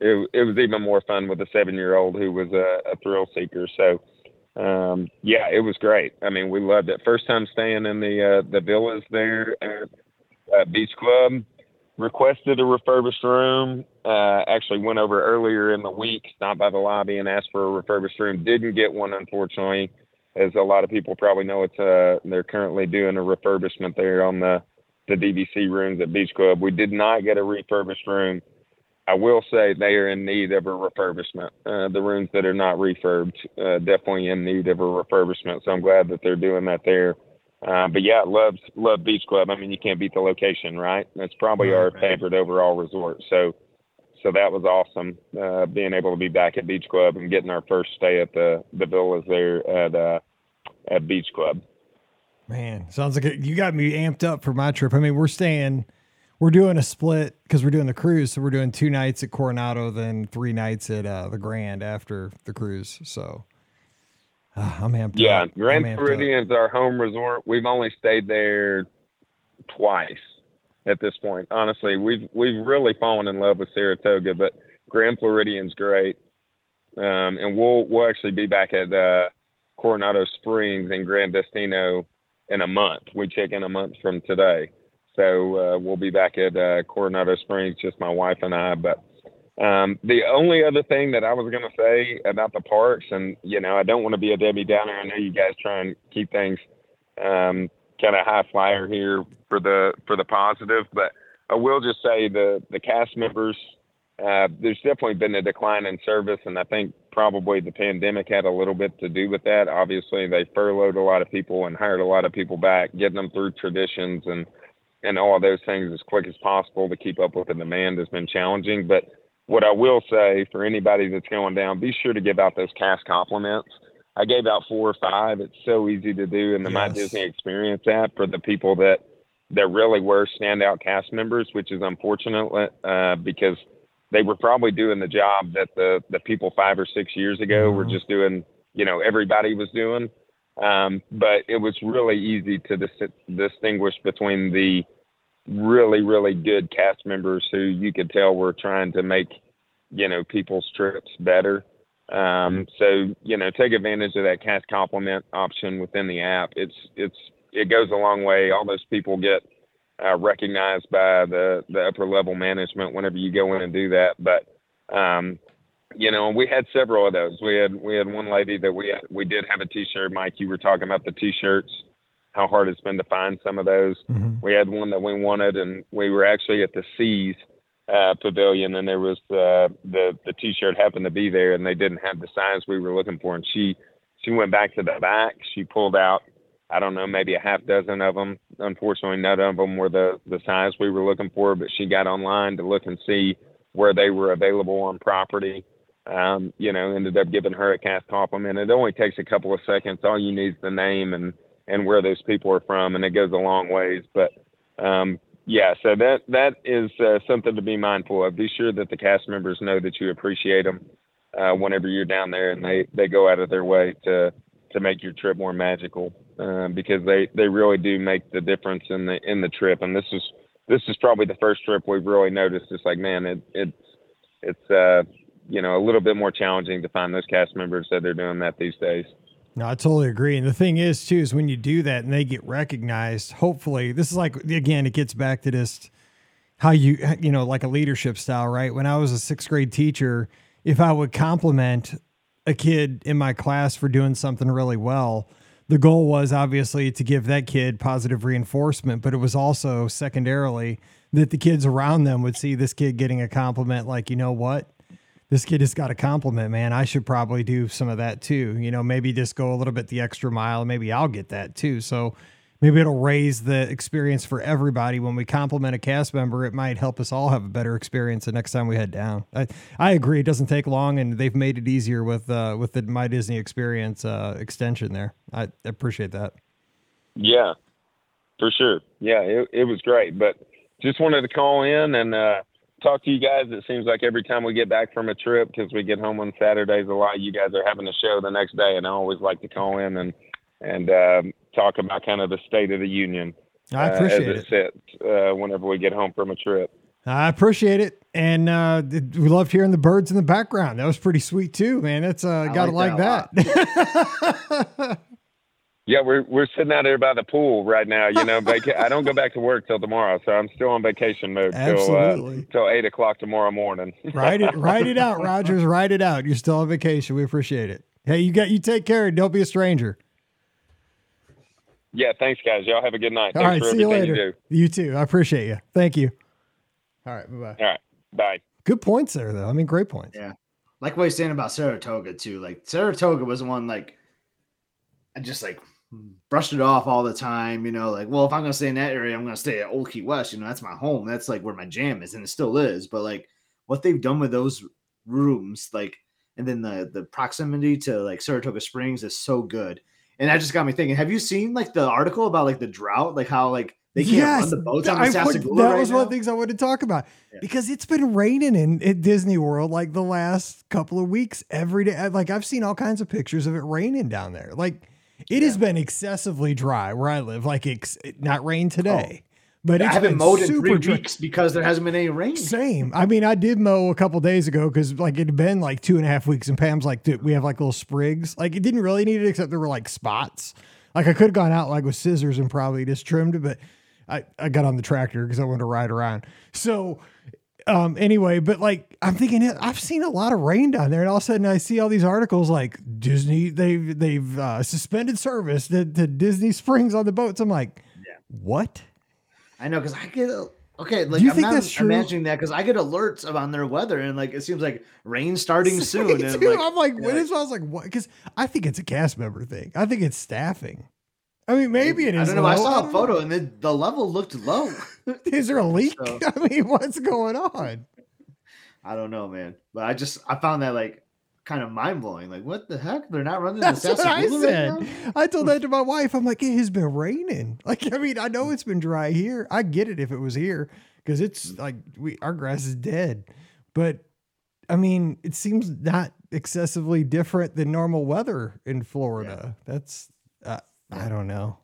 it, it was even more fun with a seven-year-old who was a, a thrill seeker. So, um, yeah, it was great. I mean, we loved it. First time staying in the, uh, the villas there at, Uh, Beach Club. Requested a refurbished room. Uh, actually went over earlier in the week, stopped by the lobby and asked for a refurbished room. Didn't get one, unfortunately. As a lot of people probably know, it's uh, they're currently doing a refurbishment there on the, the D V C rooms at Beach Club. We did not get a refurbished room. I will say they are in need of a refurbishment. Uh, the rooms that are not refurbed, uh, definitely in need of a refurbishment. So I'm glad that they're doing that there. Uh, but yeah, love, love Beach Club. I mean, you can't beat the location, right? That's probably right, our right. favorite overall resort. So, so that was awesome. Uh, being able to be back at Beach Club and getting our first stay at the, the villas there at, uh, at Beach Club. Man, sounds like it, you got me amped up for my trip. I mean, we're staying, we're doing a split cause we're doing the cruise. So we're doing two nights at Coronado, then three nights at, uh, the Grand after the cruise. So Uh, I'm amped yeah, up. Grand Floridian is our home resort. We've only stayed there twice. at this point. Honestly, we've we've really fallen in love with Saratoga, but Grand Floridian's great. Um, and we'll we'll actually be back at uh, Coronado Springs and Grand Destino in a month. We check in a month from today, so uh, we'll be back at uh, Coronado Springs, just my wife and I. But um, the only other thing that I was going to say about the parks, and you know, I don't want to be a Debbie Downer. I know you guys try and keep things um, kind of high flyer here for the for the positive, but I will just say the the cast members. Uh, there's definitely been a decline in service, and I think probably the pandemic had a little bit to do with that. Obviously, they furloughed a lot of people and hired a lot of people back, getting them through traditions and, and all those things as quick as possible to keep up with the demand has been challenging. But what I will say for anybody that's going down, be sure to give out those cast compliments. I gave out four or five. It's so easy to do in the yes. My Disney Experience app for the people that, that really were standout cast members, which is unfortunate uh, because they were probably doing the job that the, the people five or six years ago were just doing, you know, everybody was doing. Um, but it was really easy to dis- distinguish between the really, really good cast members who you could tell were trying to make, you know, people's trips better. Um, so, you know, take advantage of that cast compliment option within the app. It's, it's, it goes a long way. All those people get, Uh, recognized by the, the upper level management whenever you go in and do that. But, um, you know, we had several of those. We had, we had one lady that we, we did have a t-shirt, Mike, you were talking about the t-shirts, how hard it's been to find some of those. Mm-hmm. We had one that we wanted, and we were actually at the Seas uh, pavilion, and there was uh, the, the t-shirt happened to be there, and they didn't have the size we were looking for. And she, she went back to the back, she pulled out, I don't know, maybe a half dozen of them. Unfortunately, none of them were the, the size we were looking for, but she got online to look and see where they were available on property. Um, you know, ended up giving her a cast compliment. It only takes a couple of seconds. All you need is the name and, and where those people are from, and it goes a long ways. But, um, yeah, so that that is uh, something to be mindful of. Be sure that the cast members know that you appreciate them uh, whenever you're down there, and they, they go out of their way to, to make your trip more magical. Uh, because they, they really do make the difference in the in the trip, and this is this is probably the first trip we've really noticed. It's like, man, it, it it's uh, you know, a little bit more challenging to find those cast members that they're doing that these days. No, I totally agree. And the thing is too is when you do that and they get recognized, hopefully this is like, again, it gets back to just how you you know like a leadership style, right? When I was a sixth grade teacher, if I would compliment a kid in my class for doing something really well, the goal was obviously to give that kid positive reinforcement, but it was also secondarily that the kids around them would see this kid getting a compliment. Like, you know what, this kid has got a compliment, man. I should probably do some of that too. You know, maybe just go a little bit the extra mile. Maybe I'll get that too. So maybe it'll raise the experience for everybody. When we compliment a cast member, it might help us all have a better experience the next time we head down. I, I agree. It doesn't take long, and they've made it easier with uh, with the My Disney Experience uh, extension there. I appreciate that. Yeah, for sure. Yeah, it, it was great. But just wanted to call in and uh, talk to you guys. It seems like every time we get back from a trip, because we get home on Saturdays a lot, you guys are having a show the next day, and I always like to call in and and um, talk about kind of the state of the union. I appreciate uh, as it, it. Sits, uh, whenever we get home from a trip. I appreciate it. And uh, we loved hearing the birds in the background. That was pretty sweet too, man. That's uh, got to like that. that. Yeah, we're we're sitting out here by the pool right now. You know, vac- I don't go back to work till tomorrow, so I'm still on vacation mode till, uh, till eight o'clock tomorrow morning. Write it, write it out, Rogers. Write it out. You're still on vacation. We appreciate it. Hey, you got you take care. Don't be a stranger. Yeah, thanks, guys. Y'all have a good night. All thanks right, for see you later. You, do. You too. I appreciate you. Thank you. All right, bye-bye. All right, bye. Good points there, though. I mean, great points. Yeah. Like what he's saying about Saratoga, too. Like, Saratoga was the one, like, I just, like, brushed it off all the time, you know, like, well, if I'm going to stay in that area, I'm going to stay at Old Key West. You know, that's my home. That's, like, where my jam is, and it still is. But, like, what they've done with those rooms, like, and then the, the proximity to, like, Saratoga Springs is so good. And that just got me thinking, have you seen like the article about like the drought, like how like they can't yes, run the boats on the Sassagula? That right was now? One of the things I wanted to talk about yeah. because it's been raining in at Disney World like the last couple of weeks every day. Like I've seen all kinds of pictures of it raining down there. Like it yeah. has been excessively dry where I live. Like it's it not rained today, oh. But it's I haven't mowed in three dry. weeks because there hasn't been any rain. Same. I mean, I did mow a couple days ago because like it had been like two and a half weeks, and Pam's like, dude, we have like little sprigs. Like it didn't really need it, except there were like spots. Like I could have gone out like with scissors and probably just trimmed, but I, I got on the tractor because I wanted to ride around. So um, anyway, but like I'm thinking, I've seen a lot of rain down there, and all of a sudden I see all these articles like Disney, they've they've uh, suspended service to, to Disney Springs on the boats. I'm like, yeah. what? I know, because I get okay. Like, I'm not imagining that because I get alerts about their weather, and like it seems like rain starting soon. And like, I'm like, when is? I was like, what? Because I think it's a cast member thing. I think it's staffing. I mean, maybe it is. I don't know. I saw a photo, and the, the level looked low. Is there a leak? So, I mean, what's going on? I don't know, man. But I just I found that like kind of mind blowing. Like, what the heck? They're not running. That's what I said. Right I told that to my wife. I'm like, it has been raining. Like, I mean, I know it's been dry here. I get it if it was here because it's like we our grass is dead. But I mean, it seems not excessively different than normal weather in Florida. Yeah. That's uh, I don't know.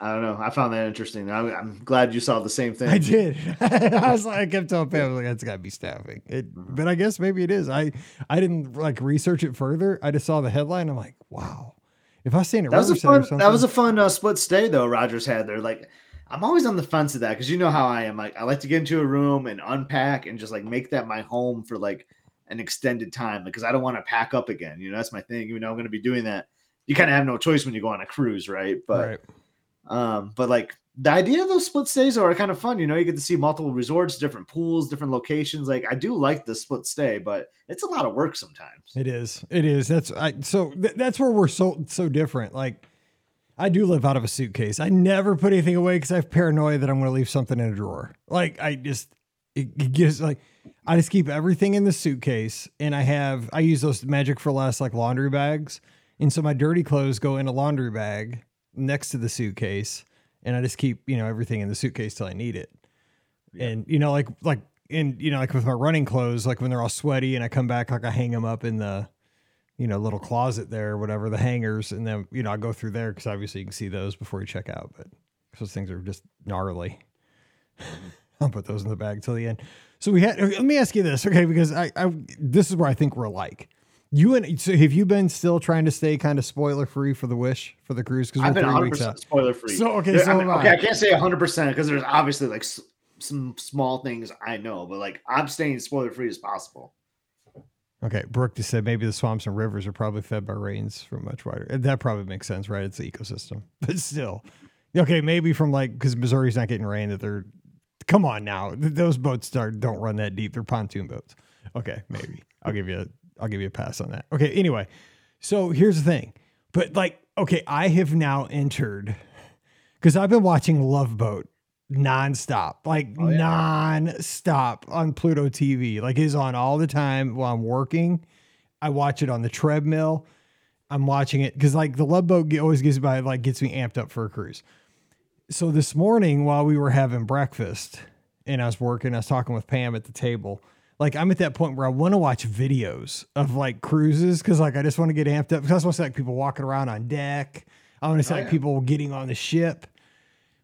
I don't know. I found that interesting. I'm, I'm glad you saw the same thing. I did. I was like, I kept telling Pam, like, that's got to be staffing. It, but I guess maybe it is. I, I didn't like research it further. I just saw the headline. I'm like, wow. If I seen it, that was a fun, that was a fun uh, split stay though. Rogers had there. Like, I'm always on the fence of that because you know how I am. Like, I like to get into a room and unpack and just like make that my home for like an extended time because I don't want to pack up again. You know, that's my thing. Even though I'm going to be doing that, you kind of have no choice when you go on a cruise, right? But. Right. Um, but like the idea of those split stays are kind of fun. You know, you get to see multiple resorts, different pools, different locations. Like I do like the split stay, but it's a lot of work sometimes. It is. It is. That's I, so th- that's where we're so, so different. Like I do live out of a suitcase. I never put anything away cause I have paranoia that I'm going to leave something in a drawer. Like I just, it, it gives like, I just keep everything in the suitcase and I have, I use those Magic for Less like laundry bags. And so my dirty clothes go in a laundry bag next to the suitcase, and I just keep, you know, everything in the suitcase till I need it. Yeah. And, you know, like, like, and, you know, like with my running clothes, like when they're all sweaty and I come back, like I hang them up in the, you know, little closet there, or whatever, the hangers. And then, you know, I go through there because obviously you can see those before you check out, but those things are just gnarly. I'll put those in the bag till the end. So we had, let me ask you this. Okay. Because I, I, this is where I think we're alike. You and so have you been still trying to stay kind of spoiler free for the wish for the cruise? Because I've been one hundred percent spoiler free. So okay, there, so I mean, okay, I can't say one hundred percent because there's obviously like s- some small things I know, but like I'm staying spoiler free as possible. Okay, Brooke just said maybe the swamps and rivers are probably fed by rains from much wider. That probably makes sense, right? It's the ecosystem, but still, okay, maybe from like because Missouri's not getting rain that they're. Come on now, those boats start don't run that deep. They're pontoon boats. Okay, maybe I'll give you a. I'll give you a pass on that. Okay. Anyway, so here's the thing, but like, okay, I have now entered because I've been watching Love Boat nonstop, like oh, yeah. nonstop on Pluto T V. Like it's on all the time while I'm working. I watch it on the treadmill. I'm watching it because like the Love Boat always gets by, like gets me amped up for a cruise. So this morning while we were having breakfast and I was working, I was talking with Pam at the table. Like I'm at that point where I want to watch videos of like cruises. Cause like, I just want to get amped up because I just want to see like people walking around on deck. I want to see oh, like yeah. people getting on the ship,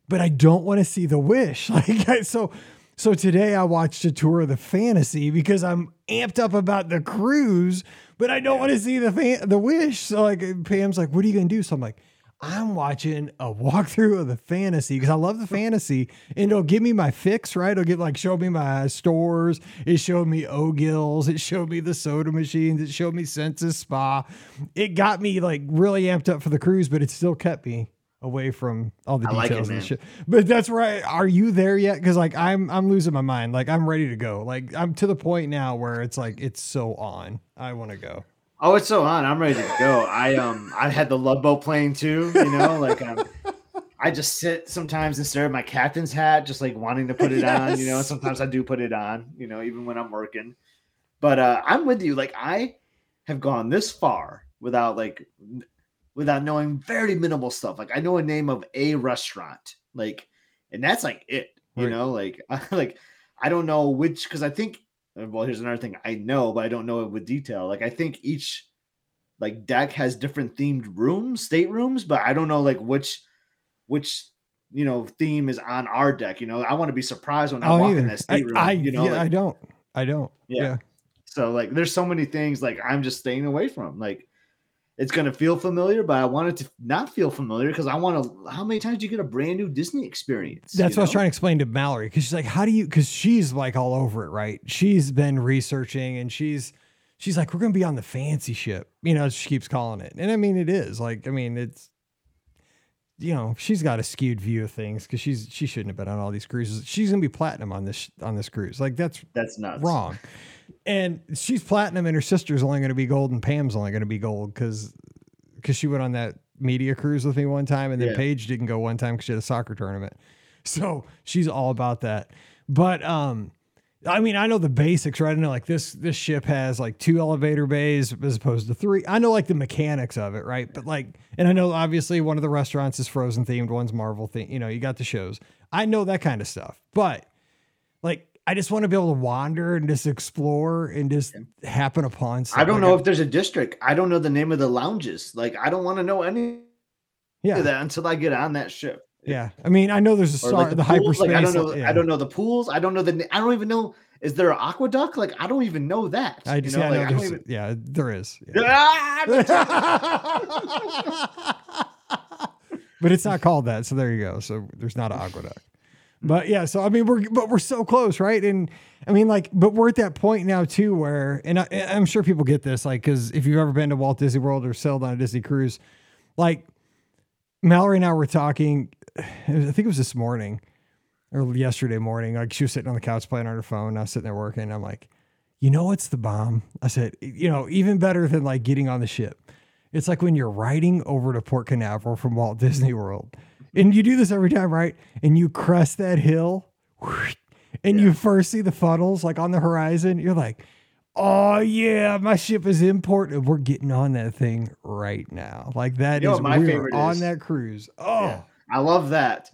but I don't want to see the wish. Like, I, so, so today I watched a tour of the Fantasy because I'm amped up about the cruise, but I don't yeah. want to see the fan, the wish. So like Pam's like, what are you going to do? So I'm like, I'm watching a walkthrough of the Fantasy because I love the Fantasy and it'll give me my fix, right? It'll get like, show me my stores. It showed me O'Gill's. It showed me the soda machines. It showed me Census Spa. It got me like really amped up for the cruise, but it still kept me away from all the details I like it, man. And shit. But that's right. Are you there yet? Cause like, I'm, I'm losing my mind. Like I'm ready to go. Like I'm to the point now where it's like, it's so on. I want to go. Oh, it's so on. I'm ready to go. I um I had the Love Boat playing too, you know, like um, I just sit sometimes and stare at my captain's hat, just like wanting to put it yes. on, you know, sometimes I do put it on, you know, even when I'm working. But uh, I'm with you. Like I have gone this far without like without knowing very minimal stuff. Like I know a name of a restaurant, like, and that's like it, you right. know, like like I don't know which because I think. Well, here's another thing I know, but I don't know it with detail. Like I think each like deck has different themed rooms, staterooms, but I don't know like which which you know, theme is on our deck. You know, I want to be surprised when I oh, walk either. in that stateroom. I, I, you know, yeah, like, I don't, I don't. Yeah. yeah. So like, there's so many things like I'm just staying away from. Like, it's going to feel familiar, but I want it to not feel familiar because I want to, how many times do you get a brand new Disney experience? That's what know? I was trying to explain to Mallory. Cause she's like, how do you, cause she's like all over it. Right. She's been researching and she's, she's like, we're going to be on the fancy ship. You know, she keeps calling it. And I mean, it is like, I mean, it's, you know, she's got a skewed view of things because she's she shouldn't have been on all these cruises. She's gonna be platinum on this on this cruise. Like that's that's nuts. Wrong. And she's platinum, and her sister's only gonna be gold, and Pam's only gonna be gold because because she went on that media cruise with me one time, and then yeah. Paige didn't go one time because she had a soccer tournament. So she's all about that. But um, I mean, I know the basics, right? I know like this this ship has like two elevator bays as opposed to three. I know like the mechanics of it, right? But like, and I know obviously one of the restaurants is Frozen themed, one's Marvel themed. You know, you got the shows. I know that kind of stuff, but like, I just want to be able to wander and just explore and just happen upon stuff. I don't like know I, if there's a district. I don't know the name of the lounges. Like, I don't want to know any yeah. of that until I get on that ship. Yeah, I mean, I know there's a star, like the, the hyperspace. Like, I don't know. Yeah. I don't know the pools. I don't know the. I don't even know. Is there an aqueduct? Like, I don't even know that. I just you know? Yeah, like, I don't even... yeah, there is. Yeah. But it's not called that, so there you go. So there's not an aqueduct. But yeah, so I mean, we're but we're so close, right? And I mean, like, but we're at that point now too, where and I, I'm sure people get this, like, because if you've ever been to Walt Disney World or sailed on a Disney cruise, like Mallory and I were talking. I think it was this morning or yesterday morning. Like she was sitting on the couch playing on her phone. And I was sitting there working. And I'm like, you know, what's the bomb? I said, you know, even better than like getting on the ship. It's like when you're riding over to Port Canaveral from Walt Disney World, and you do this every time, right? And you crest that hill and yeah. you first see the funnels like on the horizon. You're like, oh yeah, my ship is in port and we're getting on that thing right now. Like that you know is my we favorite on is. that cruise. Oh, yeah. I love that.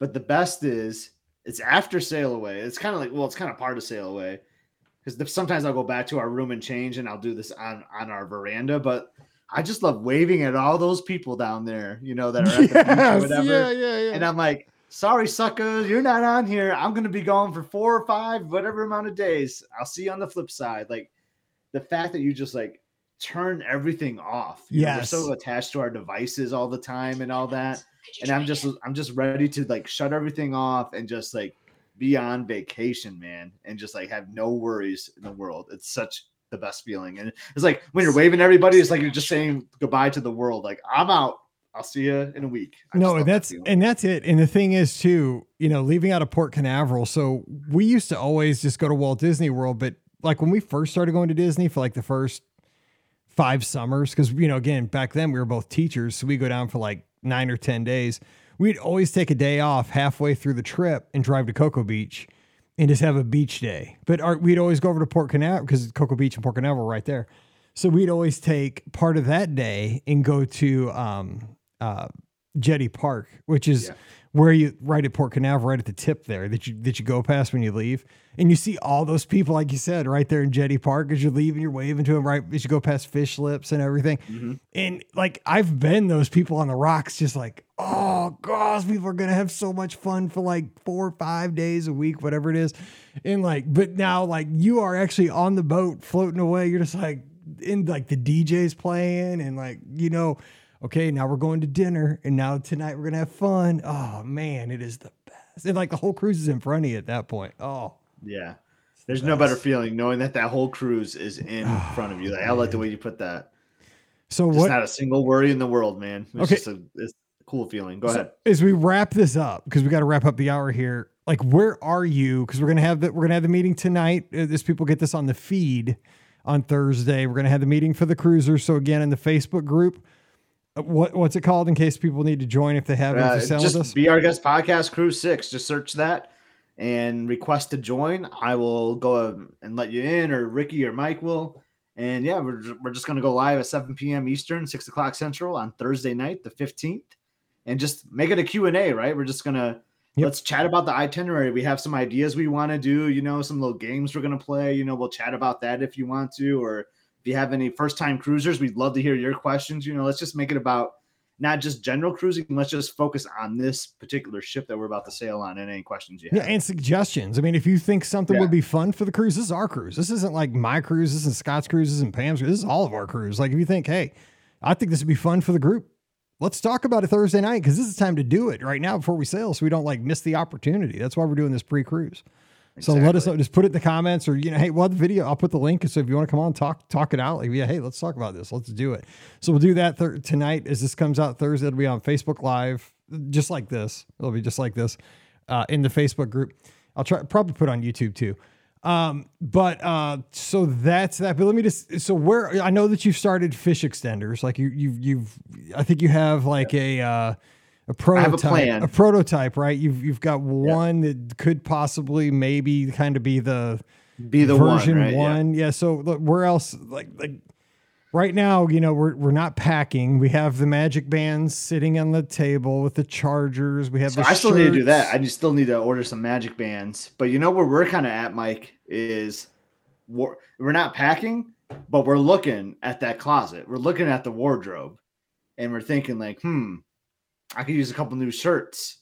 But the best is it's after sail away. It's kind of like, well, it's kind of part of sail away because sometimes I'll go back to our room and change and I'll do this on, on our veranda. But I just love waving at all those people down there, you know, that are at yes, the beach or whatever. Yeah, yeah, yeah. And I'm like, sorry, suckers, you're not on here. I'm going to be gone for four or five, whatever amount of days. I'll see you on the flip side. Like the fact that you just like turn everything off. You yes. know, we're so attached to our devices all the time and all that. And I'm just, I'm just ready to like shut everything off and just like be on vacation, man. And just like have no worries in the world. It's such the best feeling. And it's like when you're waving everybody, it's like you're just saying goodbye to the world. Like I'm out. I'll see you in a week. I no, that's, that and that's it. And the thing is too, you know, leaving out of Port Canaveral. So we used to always just go to Walt Disney World, but like when we first started going to Disney for like the first five summers, cause you know, again, back then we were both teachers. So we go down for like nine or ten days, we'd always take a day off halfway through the trip and drive to Cocoa Beach and just have a beach day. But our, we'd always go over to Port Canaveral because Cocoa Beach and Port Canaveral were right there. So we'd always take part of that day and go to um, uh, Jetty Park, which is yeah. where you right at Port Canaveral, right at the tip there that you that you go past when you leave. And you see all those people, like you said, right there in Jetty Park as you're leaving, you're waving to them right as you go past Fish Lips and everything. Mm-hmm. And like, I've been those people on the rocks, just like, oh gosh, people are going to have so much fun for like four or five days a week, whatever it is. And like, but now like you are actually on the boat floating away. You're just like in like the D J's playing and like, you know, okay, now we're going to dinner and now tonight we're going to have fun. Oh man, it is the best. And like the whole cruise is in front of you at that point. Oh, yeah, there's no better feeling knowing that that whole cruise is in oh, front of you. Like, I like the way you put that. So just what? Not a single worry in the world, man. It's okay, just a, it's a cool feeling. Go so ahead. As we wrap this up, because we got to wrap up the hour here. Like, where are you? Because we're gonna have the we're gonna have the meeting tonight. As people get this on the feed on Thursday, we're gonna have the meeting for the cruisers. So again, in the Facebook group. What what's it called? In case people need to join if they haven't. Uh, just Be Our Guest Podcast Cruise Six. Just search that and request to join. I will go and let you in, or Ricky or Mike will. And yeah, we're, we're just going to go live at seven p.m. Eastern, six o'clock Central on Thursday night, the fifteenth, and just make it a Q and A, right? We're just going to, yep. let's chat about the itinerary. We have some ideas we want to do, you know, some little games we're going to play, you know, we'll chat about that if you want to, or if you have any first time cruisers, we'd love to hear your questions. You know, let's just make it about not just general cruising. Let's just focus on this particular ship that we're about to sail on and any questions you have. Yeah, and suggestions. I mean, if you think something yeah. would be fun for the cruise, this is our cruise. This isn't like my cruise. This isn't Scott's cruise. This isn't Pam's cruise. This is all of our cruise. Like if you think, hey, I think this would be fun for the group. Let's talk about it Thursday night because this is time to do it right now before we sail so we don't like miss the opportunity. That's why we're doing this pre-cruise. Exactly. So let us know. Just put it in the comments or, you know, hey, we'll have the video. I'll put the link. So if you want to come on, talk talk it out. Like, yeah, hey, let's talk about this. Let's do it. So we'll do that th- tonight. As this comes out Thursday, it'll be on Facebook Live, just like this. It'll be just like this uh, in the Facebook group. I'll try probably put it on YouTube too. Um, but uh, so that's that. But let me just so where I know that you've started fish extenders. Like you, you've, you've. I think you have like a. Uh, A prototype, I have a, a prototype, right? You've you've got one yeah. that could possibly, maybe, kind of be the be the version one. Right? one. Yeah. yeah. So look, where else? Like like right now, you know, we're we're not packing. We have the Magic Bands sitting on the table with the chargers. We have. So the I still shirts. need to do that. I just still need to order some Magic Bands. But you know where we're kind of at, Mike, is we're, we're not packing, but we're looking at that closet. We're looking at the wardrobe, and we're thinking like, hmm. I could use a couple new shirts.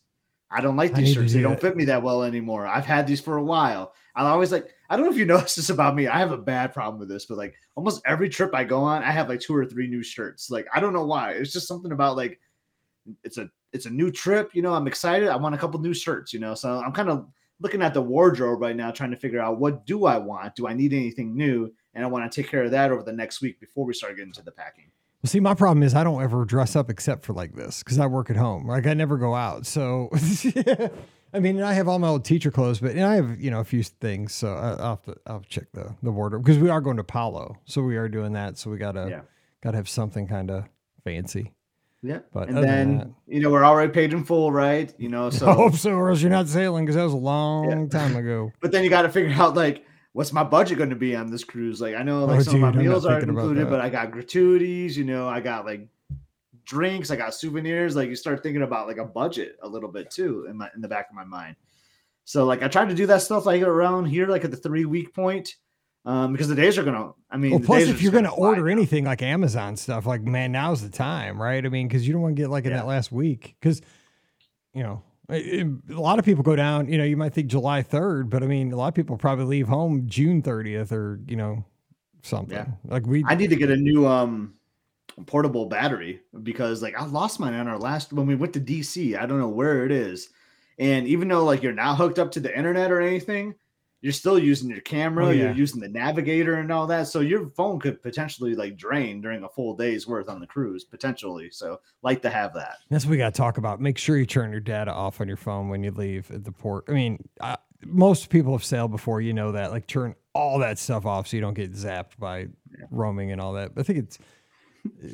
I don't like these shirts. They don't fit me that well anymore. I've had these for a while. I always like, I don't know if you notice this about me. I have a bad problem with this, but like almost every trip I go on, I have like two or three new shirts. Like, I don't know why. It's just something about like, it's a, it's a new trip. You know, I'm excited. I want a couple new shirts, you know? So I'm kind of looking at the wardrobe right now, trying to figure out what do I want? Do I need anything new? And I want to take care of that over the next week before we start getting to the packing. Well, see, my problem is I don't ever dress up except for like this because I work at home. Like I never go out. So, yeah. I mean, I have all my old teacher clothes, but and I have, you know, a few things. So I, I'll have to, I'll check the, the wardrobe because we are going to Palo. So we are doing that. So we got to yeah. got to have something kind of fancy. Yeah. But and then, that, you know, we're already paid in full, right? You know, so I hope so or else you're not sailing because that was a long yeah. time ago. But then you got to figure out like, what's my budget going to be on this cruise? Like, I know like oh, some dude, of my meals aren't included, but I got gratuities, you know, I got like drinks, I got souvenirs. Like you start thinking about like a budget a little bit too in my, in the back of my mind. So like, I tried to do that stuff like around here, like at the three week point, um, because the days are going to, I mean, well, plus if you're going to order anything like Amazon stuff, like, man, now's the time, right? I mean, cause you don't want to get like in yeah. that last week. Cause you know, a lot of people go down, you know, you might think July third, but I mean, a lot of people probably leave home June thirtieth or, you know, something yeah. like we, I need to get a new, um, portable battery because like I lost mine on our last, when we went to D C, I don't know where it is. And even though like you're not hooked up to the internet or anything, you're still using your camera, oh, yeah. you're using the navigator and all that. So your phone could potentially like drain during a full day's worth on the cruise, potentially. So like to have that. That's what we got to talk about. Make sure you turn your data off on your phone when you leave at the port. I mean, I, most people have sailed before, you know that, like turn all that stuff off so you don't get zapped by yeah. roaming and all that. I think it's,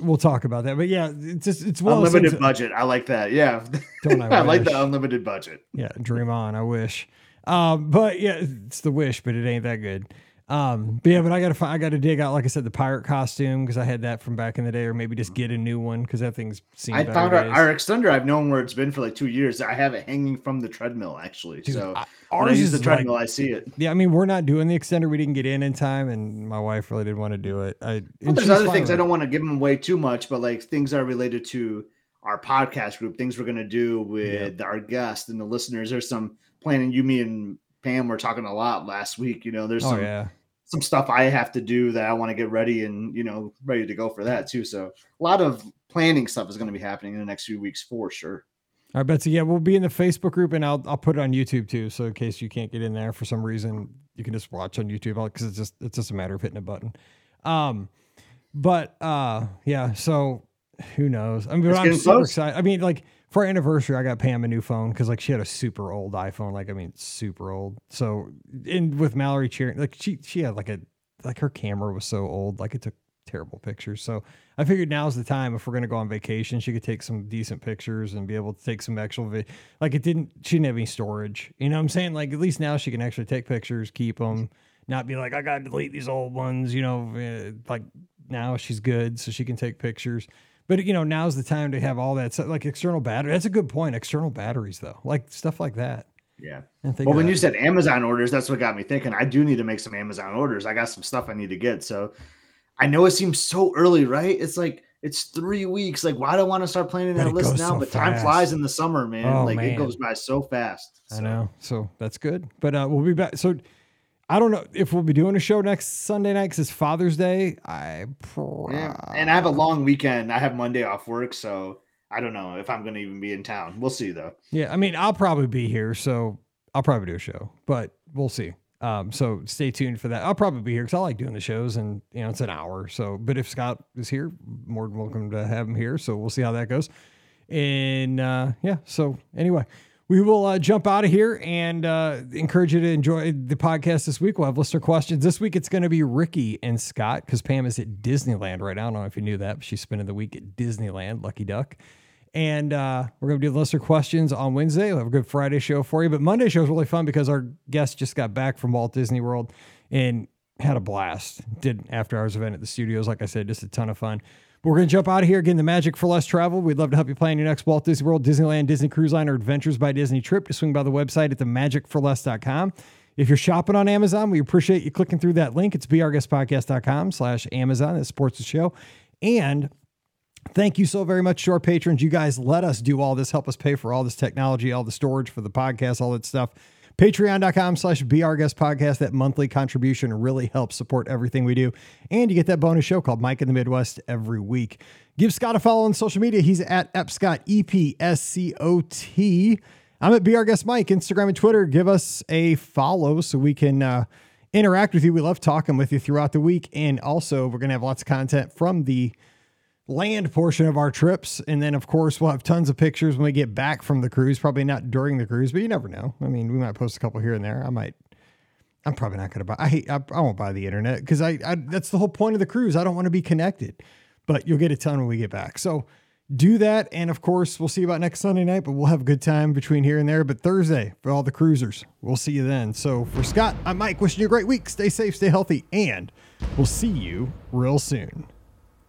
we'll talk about that, but yeah, it's just, it's one unlimited budget. I like that. Yeah. Don't I, I like the unlimited budget. Yeah. Dream on. I wish. Um, but yeah, it's the wish, but it ain't that good. Um, but yeah, but I gotta find, I gotta dig out, like I said, the pirate costume. Cause I had that from back in the day, or maybe just get a new one. Cause that thing's seen I found our, our extender. I've known where it's been for like two years. I have it hanging from the treadmill actually. Dude, so I, ours I use the treadmill. Like, I see it. Yeah. I mean, we're not doing the extender. We didn't get in in time and my wife really didn't want to do it. I, well, there's other things. Like, I don't want to give them away too much, but like things are related to our podcast group, things we're going to do with yeah. our guests and the listeners. There's some, planning, you, me, and Pam were talking a lot last week. You know, there's some, oh, yeah. some stuff I have to do that I want to get ready and, you know, ready to go for that too. So a lot of planning stuff is going to be happening in the next few weeks for sure. All right, Betsy. Yeah, we'll be in the Facebook group and I'll I'll put it on YouTube too. So in case you can't get in there for some reason, you can just watch on YouTube because it's just it's just a matter of hitting a button. Um, but uh, yeah. So who knows? I mean, it's I'm super close. excited. I mean, like. For our anniversary, I got Pam a new phone because like she had a super old iPhone, like I mean super old. So and with Mallory cheering, like she she had like a like her camera was so old, like it took terrible pictures. So I figured now's the time if we're gonna go on vacation, she could take some decent pictures and be able to take some actual vi- like it didn't she didn't have any storage. You know what I'm saying? Like at least now she can actually take pictures, keep them, not be like I gotta delete these old ones. You know, like now she's good, so she can take pictures. But, you know, now's the time to have all that stuff, like external battery. That's a good point. External batteries, though, like stuff like that. Yeah. Well, when you said Amazon orders, that's what got me thinking. I do need to make some Amazon orders. I got some stuff I need to get. So I know it seems so early, right? It's like It's three weeks. Like, why do I want to start planning that list now? So but fast. Time flies in the summer, man. Oh, like man. It goes by so fast. So. I know. So that's good. But uh, we'll be back. So I don't know if we'll be doing a show next Sunday night because it's Father's Day. I pro- yeah. And I have a long weekend. I have Monday off work, so I don't know if I'm going to even be in town. We'll see, though. Yeah, I mean, I'll probably be here, so I'll probably do a show, but we'll see. Um, so stay tuned for that. I'll probably be here because I like doing the shows, and you know it's an hour. So, but if Scott is here, more than welcome to have him here. So we'll see how that goes. And uh, yeah, so anyway, we will uh, jump out of here and uh, encourage you to enjoy the podcast this week. We'll have listener questions this week. It's going to be Ricky and Scott because Pam is at Disneyland right now. I don't know if you knew that, but she's spending the week at Disneyland. Lucky duck. And uh, we're going to do listener questions on Wednesday. We'll have a good Friday show for you. But Monday show is really fun because our guest just got back from Walt Disney World and had a blast. Did an after-hours event at the studios. Like I said, just a ton of fun. But we're going to jump out of here. Again, the magic for less travel. We'd love to help you plan your next Walt Disney World, Disneyland, Disney Cruise Line, or Adventures by Disney trip. Just swing by the website at the magic for less dot com. If you're shopping on Amazon, we appreciate you clicking through that link. It's be our guest podcast dot com slash Amazon. That supports the show. And thank you so very much to our patrons. You guys let us do all this, help us pay for all this technology, all the storage for the podcast, all that stuff. Patreon dot com slash Be Our Guest Podcast. That monthly contribution really helps support everything we do. And you get that bonus show called Mike in the Midwest every week. Give Scott a follow on social media. He's at Epscott, E P S C O T. I'm at Be Our Guest Mike, Instagram and Twitter. Give us a follow so we can uh, interact with you. We love talking with you throughout the week. And also, we're going to have lots of content from the land portion of our trips. And then of course we'll have tons of pictures when we get back from the cruise, probably not during the cruise, but you never know. I mean, we might post a couple here and there. I might, I'm probably not going to buy, I hate, I, I won't buy the internet. Cause I, I, that's the whole point of the cruise. I don't want to be connected, but you'll get a ton when we get back. So do that. And of course we'll see you about next Sunday night, but we'll have a good time between here and there. But Thursday for all the cruisers, we'll see you then. So for Scott, I'm Mike, wishing you a great week. Stay safe, stay healthy, and we'll see you real soon.